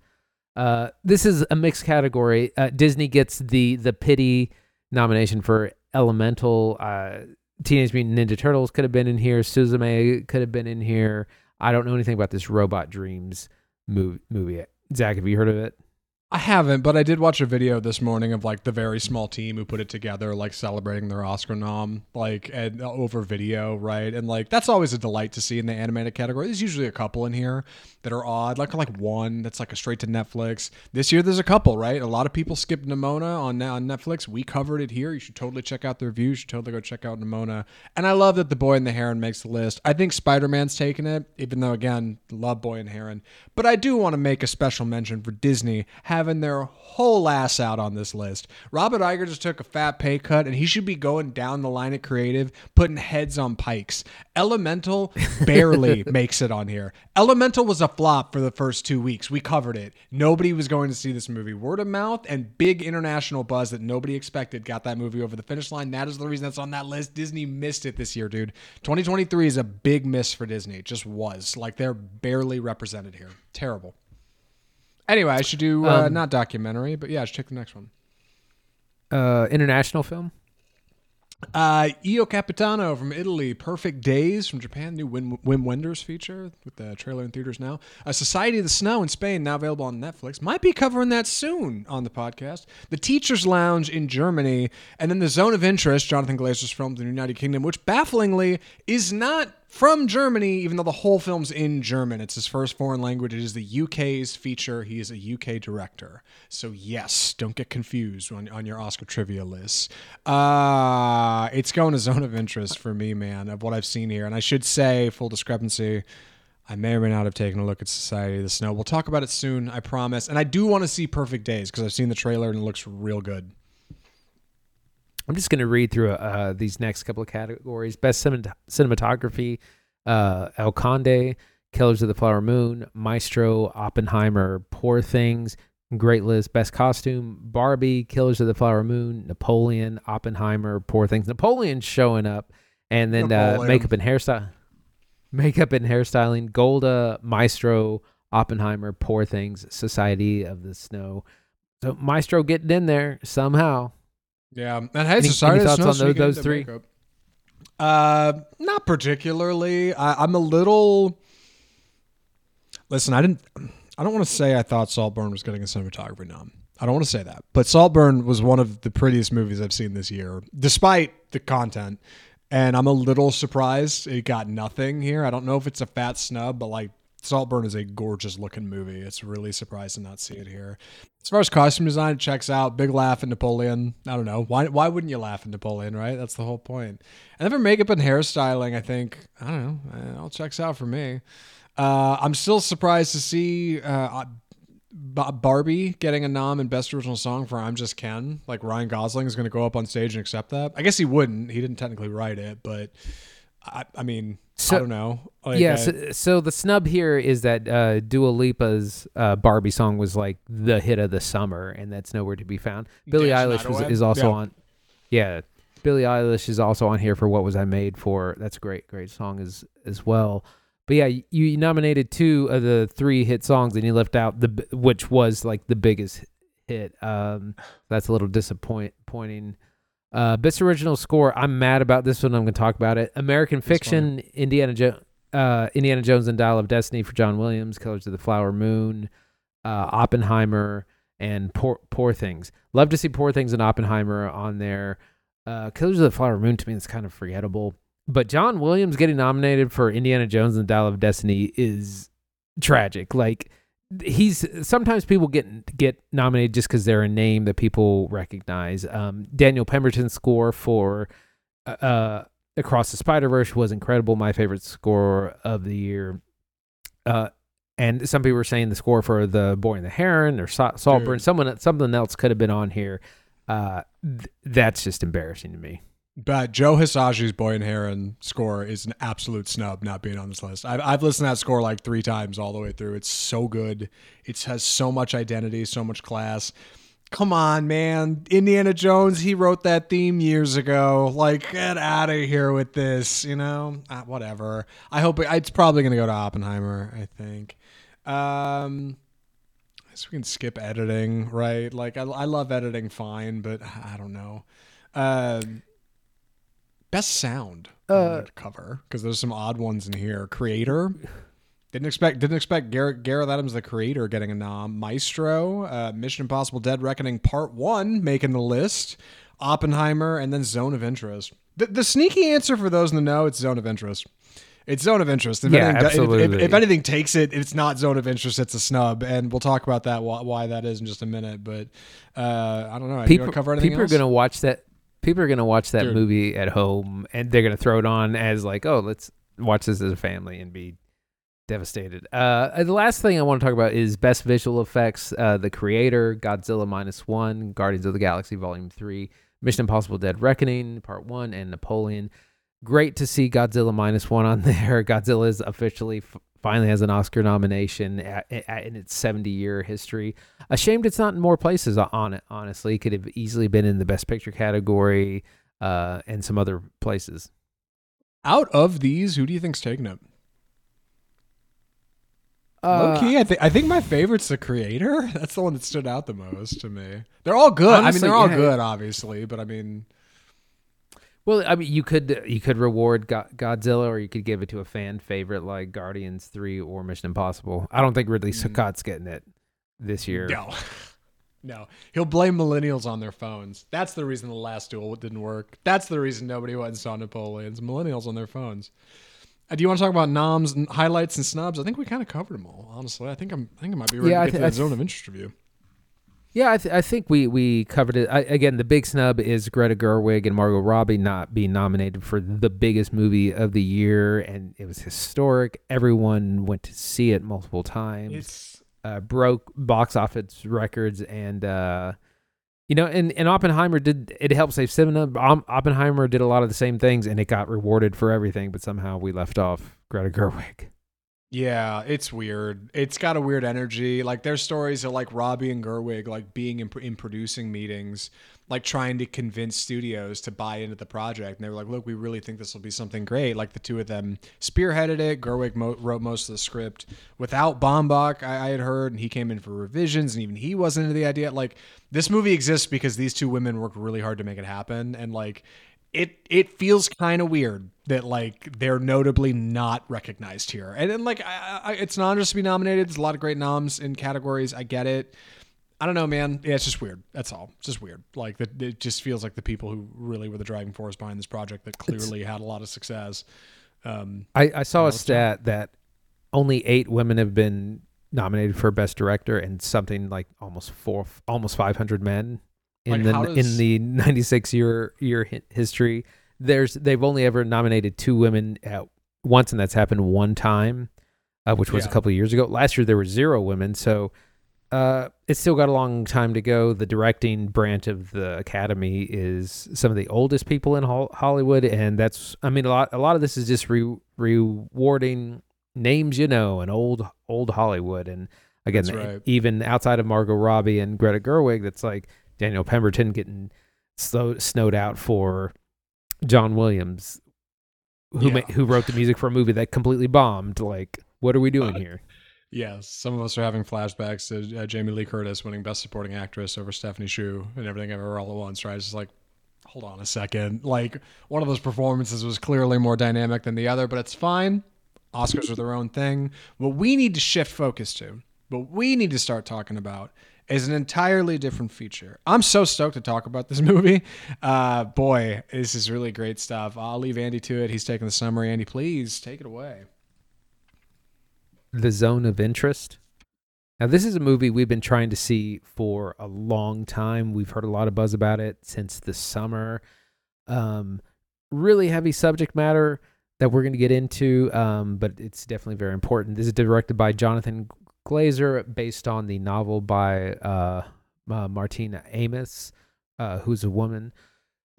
Uh, this is a mixed category. Uh, Disney gets the the pity nomination for Elemental. Uh Teenage Mutant Ninja Turtles could have been in here. Suzume could have been in here. I don't know anything about this Robot Dreams movie. Zach, have you heard of it? I haven't, but I did watch a video this morning of like the very small team who put it together, like celebrating their Oscar nom, like and, uh, over video, right? And like that's always a delight to see in the animated category. There's usually a couple in here that are odd, like like one that's like a straight to Netflix. This year there's a couple, right? A lot of people skipped Nimona on on Netflix. We covered it here. You should totally check out the review. You should totally go check out Nimona. And I love that The Boy and the Heron makes the list. I think Spider-Man's taking it, even though again, love Boy and Heron. But I do want to make a special mention for Disney. Have having their whole ass out on this list. Robert Iger just took a fat pay cut, and he should be going down the line of creative, putting heads on pikes. Elemental barely makes it on here. Elemental was a flop for the first two weeks. We covered it. Nobody was going to see this movie. Word of mouth and big international buzz that nobody expected got that movie over the finish line. That is the reason that's on that list. Disney missed it this year, dude. twenty twenty-three is a big miss for Disney. It just was. Like, they're barely represented here. Terrible. Anyway, I should do uh, um, not documentary, but yeah, I should check the next one. Uh, international film? Uh, Io Capitano from Italy, Perfect Days from Japan, new Wim, Wim Wenders feature with the trailer in theaters now. A Society of the Snow in Spain, now available on Netflix. Might be covering that soon on the podcast. The Teacher's Lounge in Germany, and then The Zone of Interest, Jonathan Glazer's film in the United Kingdom, which bafflingly is not from Germany, even though the whole film's in German. It's his first foreign language. It is the U K's feature. He is a U K director. So yes, don't get confused on, on your Oscar trivia list. Uh, it's going to Zone of Interest for me, man, of what I've seen here. And I should say, full discrepancy, I may or may not have taken a look at Society of the Snow. We'll talk about it soon, I promise. And I do want to see Perfect Days because I've seen the trailer and it looks real good. I'm just going to read through uh, these next couple of categories. Best cinematography, uh, El Conde, Killers of the Flower Moon, Maestro, Oppenheimer, Poor Things, great list. Best costume, Barbie, Killers of the Flower Moon, Napoleon, Oppenheimer, Poor Things. Napoleon's showing up. And then uh, makeup and hairstyle, makeup and hairstyling, Golda, Maestro, Oppenheimer, Poor Things, Society of the Snow. So Maestro getting in there somehow. Yeah, and hey, any, Society any thoughts Snow on those, those three? Uh, not particularly. I, I'm a little. Listen, I didn't. I don't want to say I thought Saltburn was getting a cinematography nom. I don't want to say that, but Saltburn was one of the prettiest movies I've seen this year, despite the content. And I'm a little surprised it got nothing here. I don't know if it's a fat snub, but like Saltburn is a gorgeous looking movie. It's really surprised to not see it here. As far as costume design, it checks out. Big laugh at Napoleon. I don't know. Why Why wouldn't you laugh at Napoleon, right? That's the whole point. And then for makeup and hairstyling, I think, I don't know, it all checks out for me. Uh, I'm still surprised to see uh, Barbie getting a nom and Best Original Song for I'm Just Ken. Like Ryan Gosling is going to go up on stage and accept that. I guess he wouldn't. He didn't technically write it, but I, I mean, so, I don't know. Like, yeah, I, so, so the snub here is that uh, Dua Lipa's uh, Barbie song was like the hit of the summer, and that's nowhere to be found. Billie Eilish was, is also yeah. on. Yeah, Billie Eilish is also on here for What Was I Made For. That's a great, great song as as well. But yeah, you nominated two of the three hit songs, and you left out the which was like the biggest hit. Um, that's a little disappointing. Uh, best original score. I'm mad about this one. I'm going to talk about it. American that's Fiction, funny. Indiana jo- uh, Indiana Jones and Dial of Destiny for John Williams, Killers of the Flower Moon, uh, Oppenheimer, and Poor Poor Things. Love to see Poor Things and Oppenheimer on there. Uh, Killers of the Flower Moon to me is kind of forgettable. But John Williams getting nominated for Indiana Jones and the Dial of Destiny is tragic. Like he's sometimes people get get nominated just because they're a name that people recognize. Um, Daniel Pemberton's score for uh, Across the Spider-Verse was incredible. My favorite score of the year. Uh, and some people were saying the score for The Boy and the Heron or Sa- Saltburn. Someone something else could have been on here. Uh, th- that's just embarrassing to me. But Joe Hisagi's Boy and Heron score is an absolute snub not being on this list. I've, I've listened to that score like three times all the way through. It's so good. It has so much identity, so much class. Come on, man. Indiana Jones, he wrote that theme years ago. Like, get out of here with this, you know? Ah, whatever. I hope it, it's probably going to go to Oppenheimer, I think. Um... I guess we can skip editing, right? Like, I, I love editing fine, but I don't know. Um... Uh, Best sound uh, to cover because there's some odd ones in here. Creator didn't expect didn't expect Garrett Gareth Adams, the creator, getting a nom. Maestro, uh, Mission Impossible: Dead Reckoning Part One making the list. Oppenheimer and then Zone of Interest. The, the sneaky answer for those in the know, it's Zone of Interest. It's Zone of Interest. If yeah, anything, absolutely. If, if, if anything takes it, it's not Zone of Interest. It's a snub, and we'll talk about that why, why that is in just a minute. But uh, I don't know. People, you want to cover anything people else? Are going to watch that. People are going to watch that Dude. movie at home and they're going to throw it on as like, oh, let's watch this as a family and be devastated. Uh, the last thing I want to talk about is best visual effects. Uh, the Creator, Godzilla Minus One, Guardians of the Galaxy Volume Three, Mission Impossible Dead Reckoning Part One, and Napoleon. Great to see Godzilla Minus One on there. Godzilla is officially f- finally has an Oscar nomination at, at, in its seventy-year history. Ashamed it's not in more places on it, honestly. Could have easily been in the Best Picture category uh, and some other places. Out of these, who do you think's taking it? Uh, Low key, I, th- I think my favorite's The Creator. That's the one that stood out the most to me. They're all good. Honestly, I mean, they're all yeah. good, obviously, but I mean... Well, I mean, you could you could reward Go- Godzilla, or you could give it to a fan favorite like Guardians three or Mission Impossible. I don't think Ridley Scott's getting it this year. No, no, he'll blame millennials on their phones. That's the reason The Last Duel didn't work. That's the reason nobody went and saw Napoleon's. Millennials on their phones. Uh, do you want to talk about noms and highlights and snubs? I think we kind of covered them all. Honestly, I think I'm I think I might be ready yeah, to get th- to the th- Zone of Interest review. Yeah, I, th- I think we we covered it. I, again, the big snub is Greta Gerwig and Margot Robbie not being nominated for the biggest movie of the year, and it was historic. Everyone went to see it multiple times. It's uh, broke box office records, and uh, you know, and, and Oppenheimer did it helped save cinema. Oppenheimer did a lot of the same things, and it got rewarded for everything, but somehow we left off Greta Gerwig. Yeah, it's weird. It's got a weird energy. Like their stories are like Robbie and Gerwig, like being in, in producing meetings, like trying to convince studios to buy into the project. And they were like, look, we really think this will be something great. Like the two of them spearheaded it. Gerwig mo- wrote most of the script without Baumbach, I-, I had heard, and he came in for revisions and even he wasn't into the idea. Like this movie exists because these two women worked really hard to make it happen. And like, it it feels kind of weird that like they're notably not recognized here. And then like I, I, it's not just to be nominated. There's a lot of great noms in categories. I get it. I don't know, man. Yeah, it's just weird. That's all. It's just weird. Like that. It just feels like the people who really were the driving force behind this project that clearly it's, had a lot of success. Um, I, I saw you know, a stat right. that only eight women have been nominated for Best Director, and something like almost four, almost five hundred men in like the does... in the ninety-six year year history. There's they've only ever nominated two women at once, and that's happened one time, uh, which was yeah. a couple of years ago. Last year there were zero women, so. Uh, it's still got a long time to go. The directing branch of the Academy is some of the oldest people in Hol- Hollywood, and that's, I mean, a lot. A lot of this is just re- rewarding names, you know, and old old Hollywood. And again, right. even outside of Margot Robbie and Greta Gerwig, that's like Daniel Pemberton getting slow, snowed out for John Williams, who yeah. ma- who wrote the music for a movie that completely bombed. Like, what are we doing uh, here? Yeah, some of us are having flashbacks to uh, Jamie Lee Curtis winning Best Supporting Actress over Stephanie Hsu and Everything Everywhere All at Once, right? It's just like, hold on a second. Like, one of those performances was clearly more dynamic than the other, but it's fine. Oscars are their own thing. What we need to shift focus to, what we need to start talking about, is an entirely different feature. I'm so stoked to talk about this movie. Uh, boy, this is really great stuff. I'll leave Andy to it. He's taking the summary. Andy, please take it away. The Zone of Interest. Now, this is a movie we've been trying to see for a long time. We've heard a lot of buzz about it since the summer. Um, really heavy subject matter that we're going to get into, um, but it's definitely very important. This is directed by Jonathan Glazer, based on the novel by uh, uh, Martina Amis, uh, who's a woman.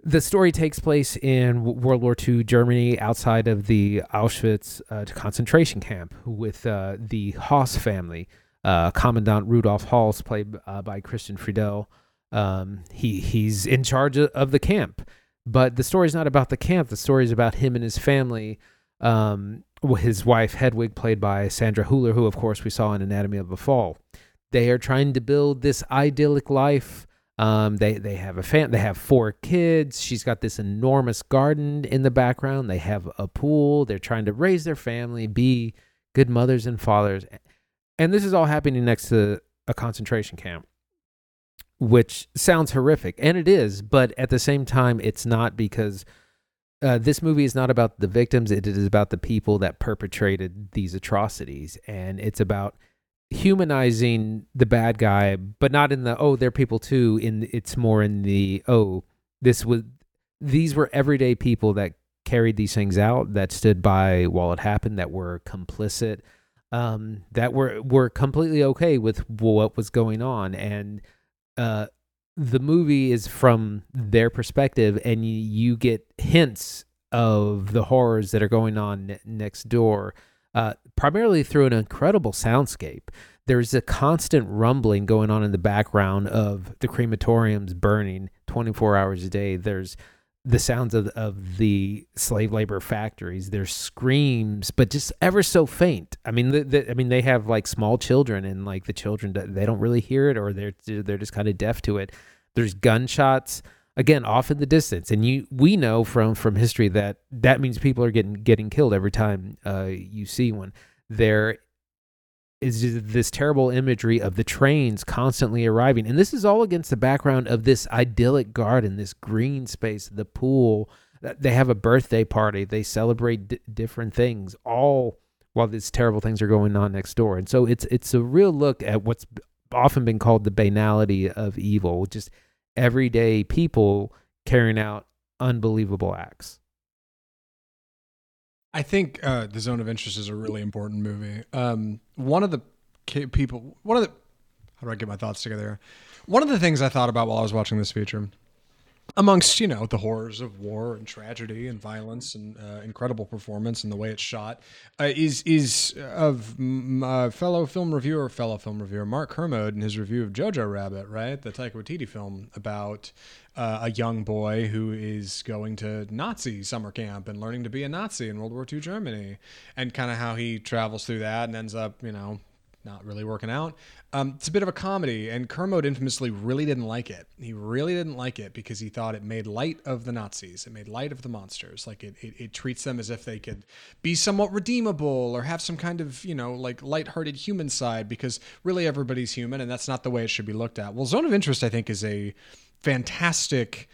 The story takes place in World War Two Germany, outside of the Auschwitz uh, concentration camp, with uh, the Haas family. Uh, Commandant Rudolf Haas, played uh, by Christian Friedel, um, he he's in charge of the camp. But the story's not about the camp. The story's about him and his family. Um, his wife Hedwig, played by Sandra Hüller, who of course we saw in Anatomy of a Fall. They are trying to build this idyllic life. Um, they, they have a fan, they have four kids. She's got this enormous garden in the background. They have a pool. They're trying to raise their family, be good mothers and fathers. And this is all happening next to a concentration camp, which sounds horrific, and it is, but at the same time, it's not, because, uh, this movie is not about the victims. It is about the people that perpetrated these atrocities. And it's about humanizing the bad guy, but not in the oh they're people too, in it's more in the oh this was these were everyday people that carried these things out, that stood by while it happened, that were complicit, um that were were completely okay with what was going on. And uh the movie is from their perspective, and you, you get hints of the horrors that are going on n- next door. Uh, primarily through an incredible soundscape. There's a constant rumbling going on in the background of the crematoriums burning twenty-four hours a day. There's the sounds of, of the slave labor factories. There's screams, but just ever so faint. I mean, the, the, I mean, they have like small children, and like the children, they don't really hear it, or they're they're just kind of deaf to it. There's gunshots. Again, off in the distance, and you we know from from history that that means people are getting getting killed every time uh, you see one. There is this terrible imagery of the trains constantly arriving, and this is all against the background of this idyllic garden, this green space, the pool. They have a birthday party. They celebrate d- different things, all while these terrible things are going on next door. And so it's it's a real look at what's often been called the banality of evil, just everyday people carrying out unbelievable acts. I think uh, The Zone of Interest is a really important movie. Um, one of the people, one of the, how do I get my thoughts together? One of the things I thought about while I was watching this feature, amongst, you know, the horrors of war and tragedy and violence and uh, incredible performance and the way it's shot, uh, is is of my fellow film reviewer, fellow film reviewer Mark Kermode in his review of Jojo Rabbit, right? The Taika Waititi film about uh, a young boy who is going to Nazi summer camp and learning to be a Nazi in World War Two Germany, and kind of how he travels through that and ends up, you know, not really working out. Um, it's a bit of a comedy, and Kermode infamously really didn't like it. He really didn't like it because he thought it made light of the Nazis. It made light of the monsters. Like it, it, it treats them as if they could be somewhat redeemable or have some kind of, you know, like lighthearted human side, because really everybody's human, and that's not the way it should be looked at. Well, Zone of Interest, I think, is a fantastic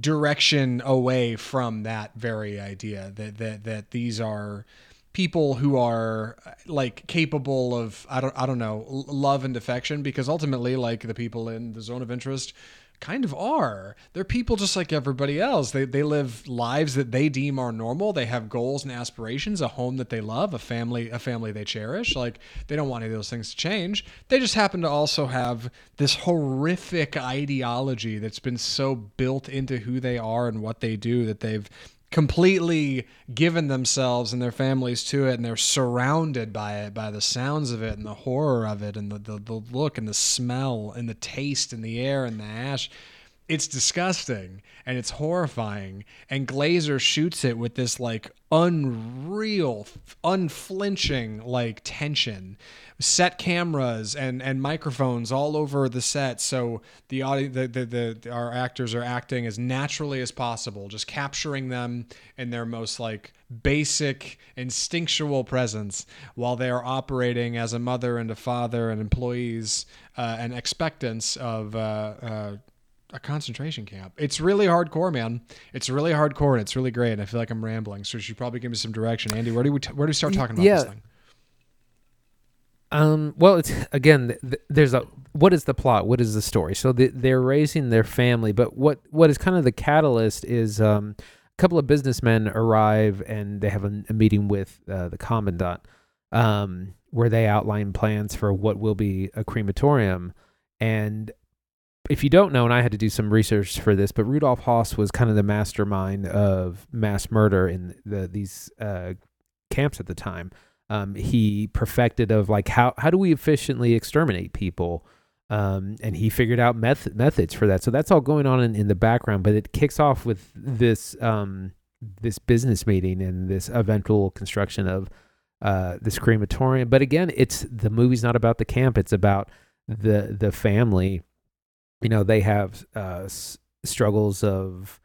direction away from that very idea that, that, that these are people who are like capable of, I don't, I don't know, love and affection, because ultimately like the people in the Zone of Interest kind of are. They're people just like everybody else. They, they live lives that they deem are normal. They have goals and aspirations, a home that they love, a family, a family they cherish. Like they don't want any of those things to change. They just happen to also have this horrific ideology that's been so built into who they are and what they do that they've completely given themselves and their families to it, and they're surrounded by it, by the sounds of it and the horror of it and the, the, the look and the smell and the taste and the air and the ash. It's disgusting and it's horrifying, and Glazer shoots it with this like unreal, unflinching like tension. Set cameras and and microphones all over the set, so the audience, the, the the our actors are acting as naturally as possible, just capturing them in their most like basic instinctual presence while they are operating as a mother and a father and employees uh, and expectants of. Uh, uh, a concentration camp. It's really hardcore, man. It's really hardcore and it's really great. And I feel like I'm rambling, so you should probably give me some direction. Andy, where do we, t- where do we start talking about yeah. this thing? Um, well, it's again, th- th- there's a, what is the plot? What is the story? So the, they're raising their family, but what, what is kind of the catalyst is, um, a couple of businessmen arrive and they have a, a meeting with, uh, the commandant, um, where they outline plans for what will be a crematorium. And if you don't know, and I had to do some research for this, but Rudolf Haas was kind of the mastermind of mass murder in the, these uh, camps at the time. Um, he perfected of like, how, how do we efficiently exterminate people? Um, and he figured out method, methods for that. So that's all going on in, in the background, but it kicks off with this, um, this business meeting and this eventual construction of uh, this crematorium. But again, it's the movie's not about the camp. It's about the, the family. You know, they have uh, s- struggles of,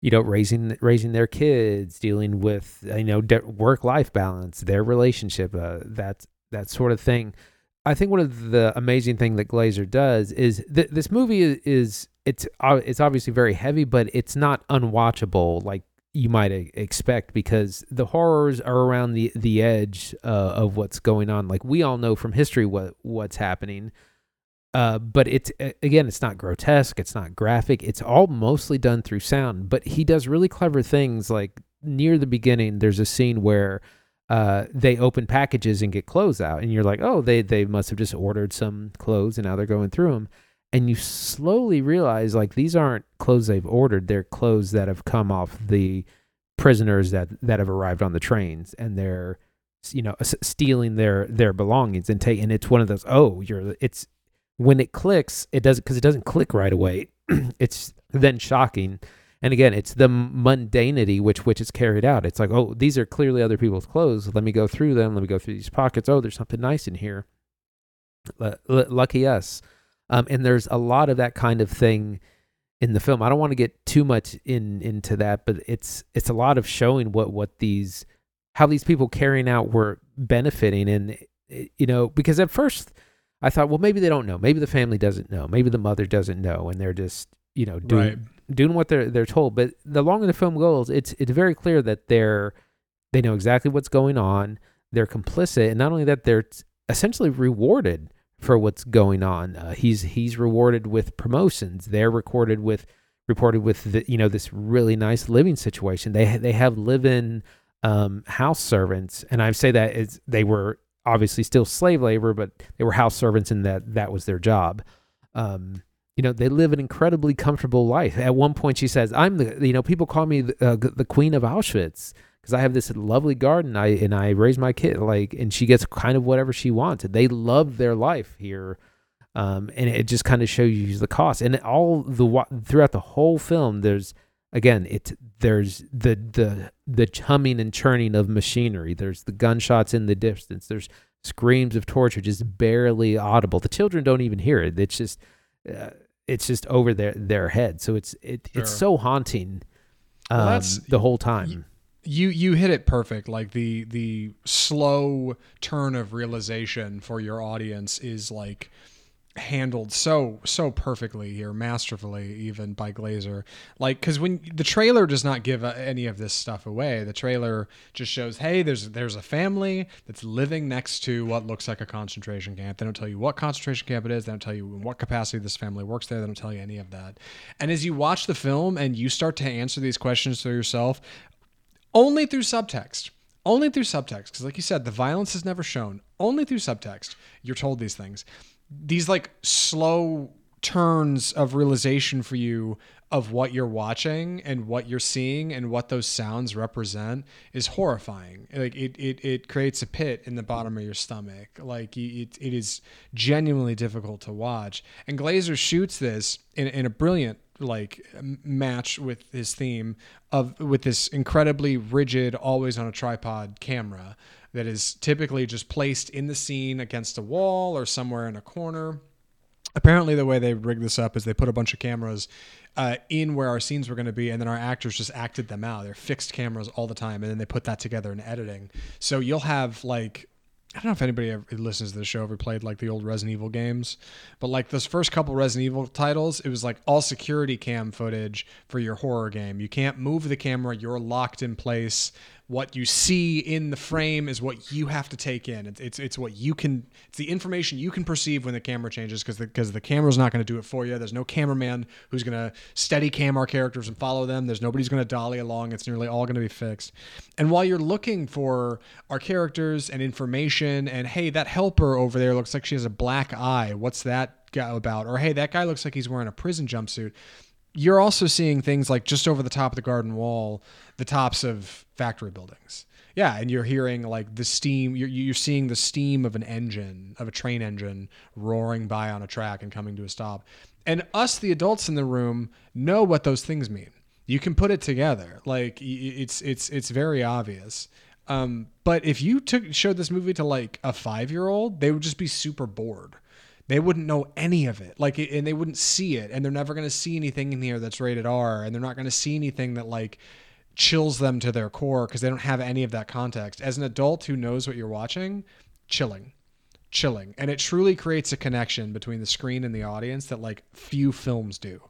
you know, raising raising their kids, dealing with, you know, de- work-life balance, their relationship, uh, that, that sort of thing. I think one of the amazing thing that Glazer does is th- this movie is, is it's uh, it's obviously very heavy, but it's not unwatchable like you might a- expect, because the horrors are around the, the edge uh, of what's going on. Like we all know from history what what's happening. Uh, but it's, again, it's not grotesque. It's not graphic. It's all mostly done through sound, but he does really clever things. Like near the beginning, there's a scene where, uh, they open packages and get clothes out, and you're like, oh, they, they must've just ordered some clothes and now they're going through them. And you slowly realize like, these aren't clothes they've ordered. They're clothes that have come off the prisoners that, that have arrived on the trains, and they're, you know, stealing their, their belongings and take, and it's one of those, oh, you're, it's, when it clicks, it doesn't, because it doesn't click right away. It's then shocking. And again, it's the mundanity which which is carried out. It's like, oh, these are clearly other people's clothes. Let me go through them. Let me go through these pockets. Oh, there's something nice in here. L- l- lucky us. Um, and there's a lot of that kind of thing in the film. I don't want to get too much in into that, but it's it's a lot of showing what what these, how these people carrying out were benefiting. And, you know, because at first I thought, well, maybe they don't know. Maybe the family doesn't know. Maybe the mother doesn't know, and they're just, you know, doing right. doing what they're they're told. But the longer the film goes, it's it's very clear that they're they know exactly what's going on. They're complicit, and not only that, they're essentially rewarded for what's going on. Uh, he's he's rewarded with promotions. They're recorded with reported with the, you know, this really nice living situation. They they have live-in um, house servants, and I say that is they were. Obviously still slave labor, but they were house servants, and that, that was their job. Um, you know, they live an incredibly comfortable life. At one point she says, I'm the, you know, people call me the, uh, the queen of Auschwitz because I have this lovely garden. I, and I raise my kid, like, and she gets kind of whatever she wants. They love their life here. Um, and it just kind of shows you the cost, and all the, throughout the whole film, there's, again, it's there's the the the humming and churning of machinery. There's the gunshots in the distance. There's screams of torture just barely audible. The children don't even hear it. It's just uh, it's just over their their head. So it's it sure. it's so haunting um, well, that's, the whole time. Y- you you hit it perfect. Like the the slow turn of realization for your audience is like handled so so perfectly here, masterfully, even by Glazer. Like, because when the trailer does not give any of this stuff away. The trailer just shows, hey, there's there's a family that's living next to what looks like a concentration camp. They don't tell you what concentration camp it is. They don't tell you in what capacity this family works there. They don't tell you any of that. And as you watch the film and you start to answer these questions for yourself, only through subtext. Only through subtext, because like you said, the violence is never shown. Only through subtext, you're told these things. These like slow turns of realization for you of what you're watching and what you're seeing and what those sounds represent is horrifying. Like it, it, it creates a pit in the bottom of your stomach. Like it, it is genuinely difficult to watch. And Glazer shoots this in, in a brilliant like match with his theme of, with this incredibly rigid, always on a tripod camera that is typically just placed in the scene against a wall or somewhere in a corner. Apparently the way they rigged this up is they put a bunch of cameras uh, in where our scenes were going to be, and then our actors just acted them out. They're fixed cameras all the time, and then they put that together in editing. So you'll have like, I don't know if anybody who listens to the show ever played like the old Resident Evil games, but like those first couple Resident Evil titles, it was like all security cam footage for your horror game. You can't move the camera. You're locked in place. What you see in the frame is what you have to take in. It's it's, it's what you can, it's the information you can perceive when the camera changes, because the, because the camera's not going to do it for you. There's no cameraman who's going to steady cam our characters and follow them. There's nobody's going to dolly along. It's nearly all going to be fixed. And while you're looking for our characters and information and, hey, that helper over there looks like she has a black eye. What's that guy about? Or, hey, that guy looks like he's wearing a prison jumpsuit. You're also seeing things like just over the top of the garden wall, the tops of factory buildings. Yeah. And you're hearing like the steam, you're, you're seeing the steam of an engine, of a train engine roaring by on a track and coming to a stop. And us, the adults in the room, know what those things mean. You can put it together. Like it's, it's, it's very obvious. Um, but if you took, showed this movie to like a five-year-old, they would just be super bored. They wouldn't know any of it, like, and they wouldn't see it, and they're never going to see anything in here that's rated R, and they're not going to see anything that like chills them to their core because they don't have any of that context. As an adult who knows what you're watching, chilling, chilling. And it truly creates a connection between the screen and the audience that like few films do.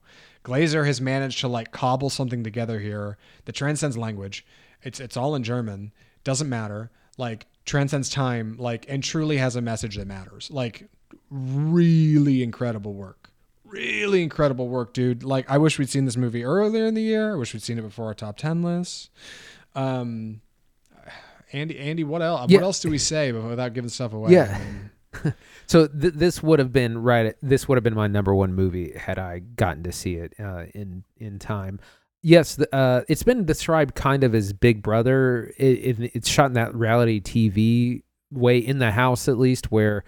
Glazer has managed to like cobble something together here that transcends language. It's, it's all in German. Doesn't matter. Like transcends time, like, and truly has a message that matters. Like, really incredible work. Really incredible work, dude. Like, I wish we'd seen this movie earlier in the year. I wish we'd seen it before our top ten list. Um, Andy, Andy, what else? Yeah. What else do we say without giving stuff away? Yeah. so th- this would have been right. At, this would have been my number one movie had I gotten to see it uh, in in time. Yes, the, uh, it's been described kind of as Big Brother. It, it, it's shot in that reality T V way, in the house at least, where.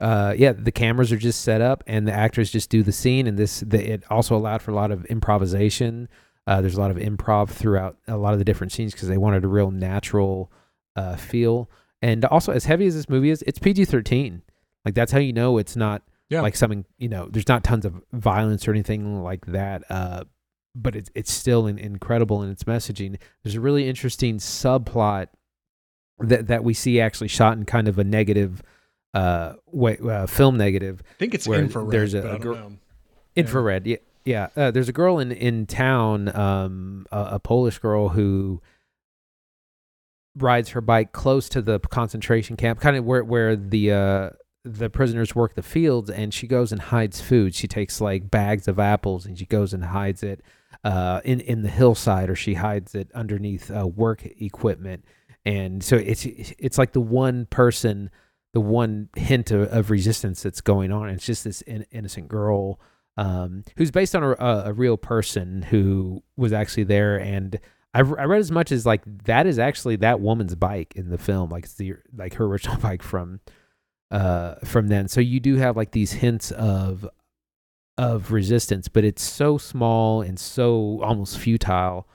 Uh, yeah, the cameras are just set up and the actors just do the scene. And this, the, it also allowed for a lot of improvisation. Uh, there's a lot of improv throughout a lot of the different scenes because they wanted a real natural uh, feel. And also, as heavy as this movie is, it's P G thirteen. Like, that's how you know it's not yeah. like something, you know, there's not tons of violence or anything like that. Uh, but it, it's still an, incredible in its messaging. There's a really interesting subplot that, that we see actually shot in kind of a negative Uh, way, uh, film negative. I think it's infrared. There's a, a girl, infrared. Yeah, yeah. Uh, there's a girl in in town, um, a, a Polish girl who rides her bike close to the concentration camp, kind of where where the uh, the prisoners work the fields, and she goes and hides food. She takes like bags of apples and she goes and hides it uh, in in the hillside, or she hides it underneath uh, work equipment. And so it's it's like the one person. the one hint of, of resistance that's going on. It's just this in, innocent girl um, who's based on a, a real person who was actually there. And I, I read as much as like, that is actually that woman's bike in the film. Like it's the, like her original bike from, uh, from then. So you do have like these hints of, of resistance, but it's so small and so almost futile.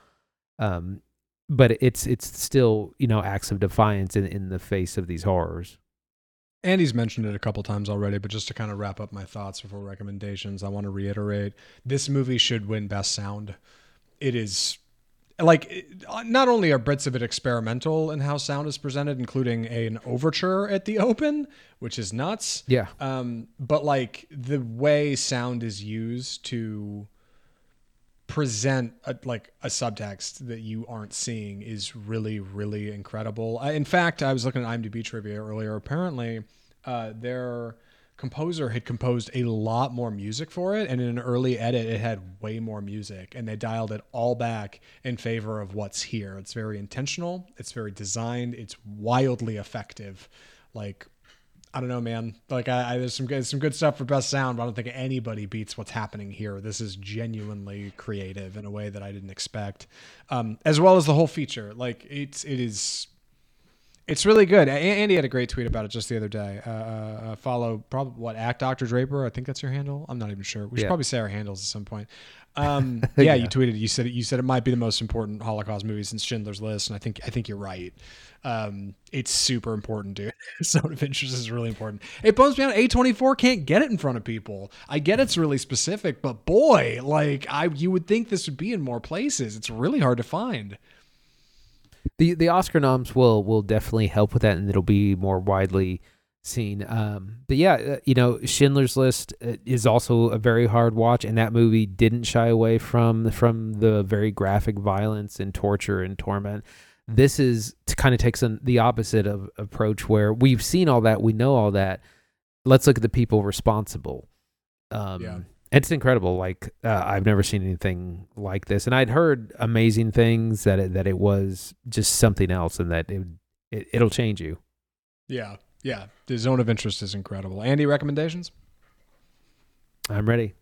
Um, but it's, it's still, you know, acts of defiance in, in the face of these horrors. Andy's mentioned it a couple times already, but just to kind of wrap up my thoughts before recommendations, I want to reiterate, this movie should win Best Sound. It is, like, not only are bits of it experimental in how sound is presented, including a, an overture at the open, which is nuts. Yeah. Um, but, like, the way sound is used to present a, like a subtext that you aren't seeing is really, really incredible. I, in fact, I was looking at IMDb trivia earlier. Apparently, uh, their composer had composed a lot more music for it, and in an early edit, it had way more music, and they dialed it all back in favor of what's here. It's very intentional. It's very designed. It's wildly effective. Like, I don't know, man. Like, I, I there's some good, some good stuff for Best Sound, but I don't think anybody beats what's happening here. This is genuinely creative in a way that I didn't expect, um, as well as the whole feature. Like, it's it is, it's really good. Andy had a great tweet about it just the other day. Uh, uh, follow probably what at Doctor Draper. I think that's your handle. I'm not even sure. We should yeah. probably say our handles at some point. Um, yeah, yeah, you tweeted. You said it. You said it might be the most important Holocaust movie since Schindler's List, and I think I think you're right. Um, it's super important, dude. Zone of interest is really important. It bums me out. A twenty-four can't get it in front of people. I get it's really specific, but boy, like I, you would think this would be in more places. It's really hard to find. The the Oscar noms will will definitely help with that, and it'll be more widely seen. Um, but yeah, you know, Schindler's List is also a very hard watch, and that movie didn't shy away from from the very graphic violence and torture and torment. This is to kind of takes an, the opposite of approach where we've seen all that. We know all that. Let's look at the people responsible. Um, yeah. It's incredible. Like uh, I've never seen anything like this. And I'd heard amazing things that it, that it was just something else and that it, it, it'll change you. Yeah. Yeah. The zone of interest is incredible. Andy, recommendations? I'm ready.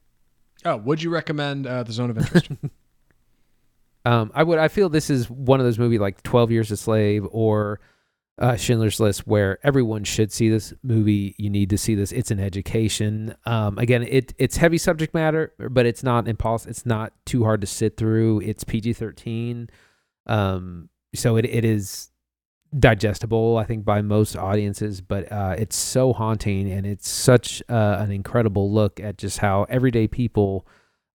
Oh, would you recommend uh, the zone of interest? Um, I would. I feel this is one of those movies like twelve Years a Slave or uh, Schindler's List where everyone should see this movie. You need to see this. It's an education. Um, again, it it's heavy subject matter, but it's not impossible. It's not too hard to sit through. It's P G thirteen, um, so it it is digestible, I think, by most audiences. But uh, it's so haunting, and it's such uh, an incredible look at just how everyday people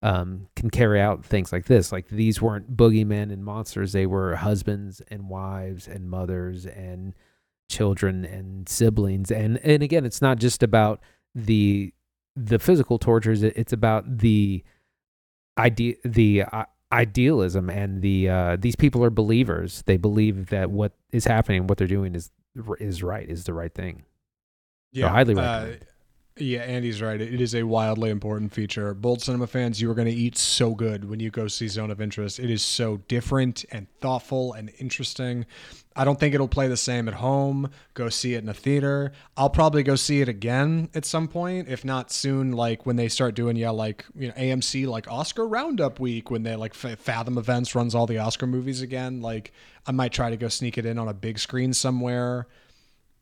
Um, can carry out things like this. Like these weren't boogeymen and monsters. They were husbands and wives and mothers and children and siblings. And, and again, it's not just about the, the physical tortures. It's about the idea, the uh, idealism and the, uh, these people are believers. They believe that what is happening, what they're doing is, is right, is the right thing. Yeah. So I highly recommend it. Uh, Yeah, Andy's right. It is a wildly important feature. Bold Cinema fans, you are going to eat so good when you go see Zone of Interest. It is so different and thoughtful and interesting. I don't think it'll play the same at home. Go see it in a theater. I'll probably go see it again at some point, if not soon, like when they start doing, yeah, like you know, A M C, like Oscar Roundup Week, when they like Fathom Events runs all the Oscar movies again. Like I might try to go sneak it in on a big screen somewhere.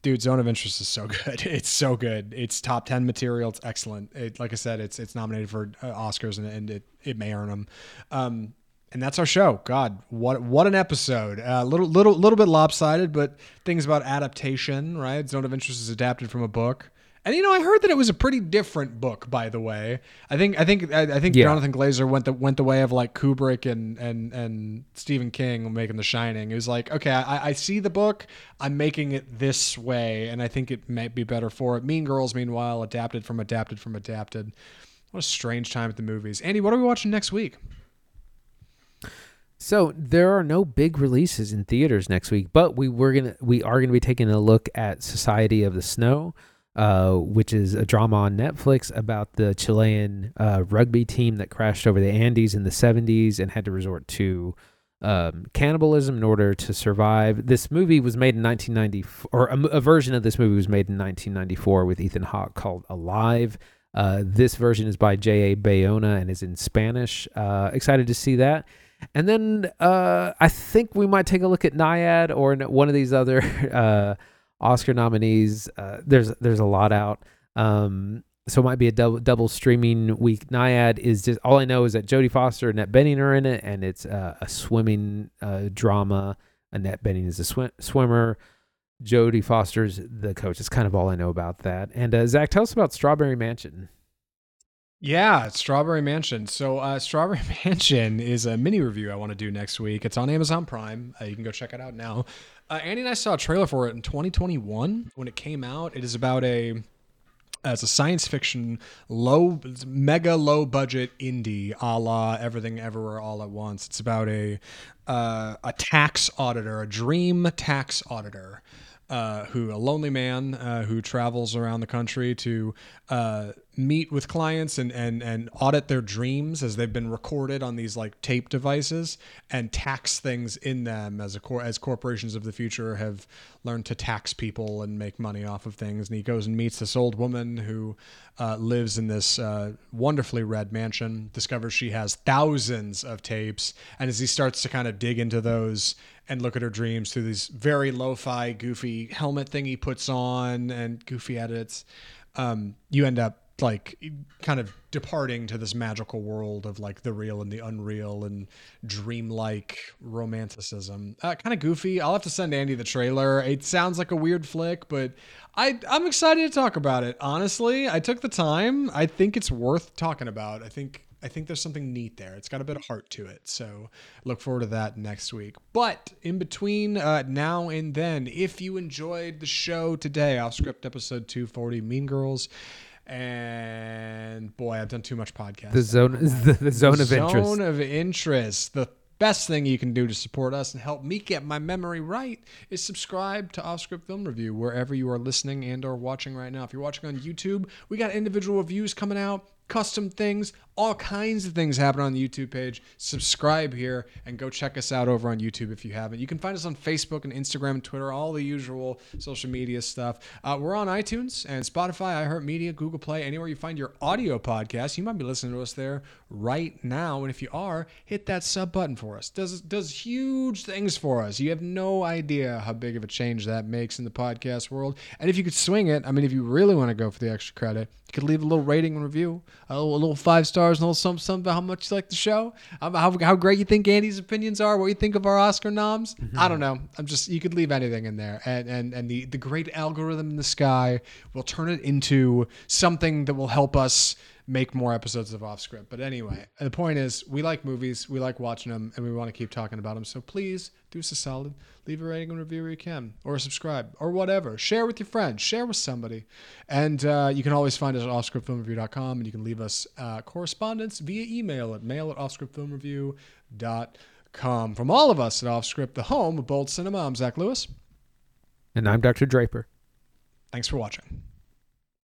Dude, Zone of Interest is so good. It's so good. It's top ten material. It's excellent. It, like I said, it's it's nominated for uh, Oscars, and, and it it may earn them. Um, and that's our show. God, what what an episode. A uh, little little little bit lopsided, but things about adaptation, right? Zone of Interest is adapted from a book. And, you know, I heard that it was a pretty different book, by the way. I think I think I, I think yeah. Jonathan Glazer went the went the way of like Kubrick and and and Stephen King making The Shining. It was like, okay, I, I see the book, I'm making it this way, and I think it might be better for it. Mean Girls, meanwhile, adapted from adapted from adapted. What a strange time at the movies. Andy, what are we watching next week? So there are no big releases in theaters next week, but we were gonna we are gonna be taking a look at Society of the Snow, Uh, which is a drama on Netflix about the Chilean uh, rugby team that crashed over the Andes in the seventies and had to resort to um, cannibalism in order to survive. This movie was made in nineteen ninety-four, or a, a version of this movie was made in nineteen ninety-four with Ethan Hawke called Alive. Uh, this version is by J A Bayona and is in Spanish. Uh, excited to see that. And then uh, I think we might take a look at Nyad or one of these other uh, Oscar nominees. Uh, there's there's a lot out, um, so it might be a double double streaming week. Nyad is just all I know is that Jodie Foster and Annette Bening are in it, and it's uh, a swimming uh, drama. Annette Bening is a sw- swimmer. Jodie Foster's the coach. That's kind of all I know about that. And uh, Zach, tell us about Strawberry Mansion. Yeah, Strawberry Mansion. So uh, Strawberry Mansion is a mini review I want to do next week. It's on Amazon Prime. Uh, you can go check it out now. Uh, Andy and I saw a trailer for it in twenty twenty-one when it came out. It is about a... As a science fiction, low, mega low budget indie, a la Everything Everywhere All at Once. It's about a uh, a tax auditor, a dream tax auditor, uh, who a lonely man uh, who travels around the country to uh, meet with clients and and and audit their dreams as they've been recorded on these like tape devices and tax things in them as a cor- as corporations of the future have learn to tax people and make money off of things. And he goes and meets this old woman who uh, lives in this uh, wonderfully red mansion, discovers she has thousands of tapes. And as he starts to kind of dig into those and look at her dreams through these very lo-fi, goofy helmet thing he puts on and goofy edits, um, you end up like kind of departing to this magical world of like the real and the unreal and dreamlike romanticism. Uh, kind of goofy. I'll have to send Andy the trailer. It sounds like a weird flick, but I, I'm excited to talk about it. Honestly, I took the time. I think it's worth talking about. I think, I think there's something neat there. It's got a bit of heart to it. So look forward to that next week. But in between uh, now and then, if you enjoyed the show today, Off Script episode two forty, Mean Girls, and boy, I've done too much podcast. The zone is the, the zone the of zone interest. Zone of interest. The best thing you can do to support us and help me get my memory right is subscribe to Off Script Film Review wherever you are listening and or watching right now. If you're watching on YouTube, we got individual reviews coming out, custom things, all kinds of things happen on the YouTube page. Subscribe here and go check us out over on YouTube if you haven't. You can find us on Facebook and Instagram and Twitter, all the usual social media stuff. Uh, we're on iTunes and Spotify, iHeartMedia, Google Play, anywhere you find your audio podcast. You might be listening to us there right now. And if you are, hit that sub button for us. Does does huge things for us. You have no idea how big of a change that makes in the podcast world. And if you could swing it, I mean, if you really want to go for the extra credit, you could leave a little rating and review, a little five stars, and a little something, something about how much you like the show, how, how great you think Andy's opinions are, what you think of our Oscar noms. Mm-hmm. I don't know. I'm just, you could leave anything in there. And and and the, the great algorithm in the sky will turn it into something that will help us make more episodes of Off Script. But anyway, the point is we like movies, we like watching them, and we want to keep talking about them. So please do us a solid. Leave a rating and review where you can, or subscribe, or whatever. Share with your friends, share with somebody. And uh, you can always find us at off script film review dot com, and you can leave us uh, correspondence via email at mail at off script film review dot com. From all of us at Off Script, the home of bold cinema, I'm Zach Lewis. And I'm Doctor Draper. Thanks for watching.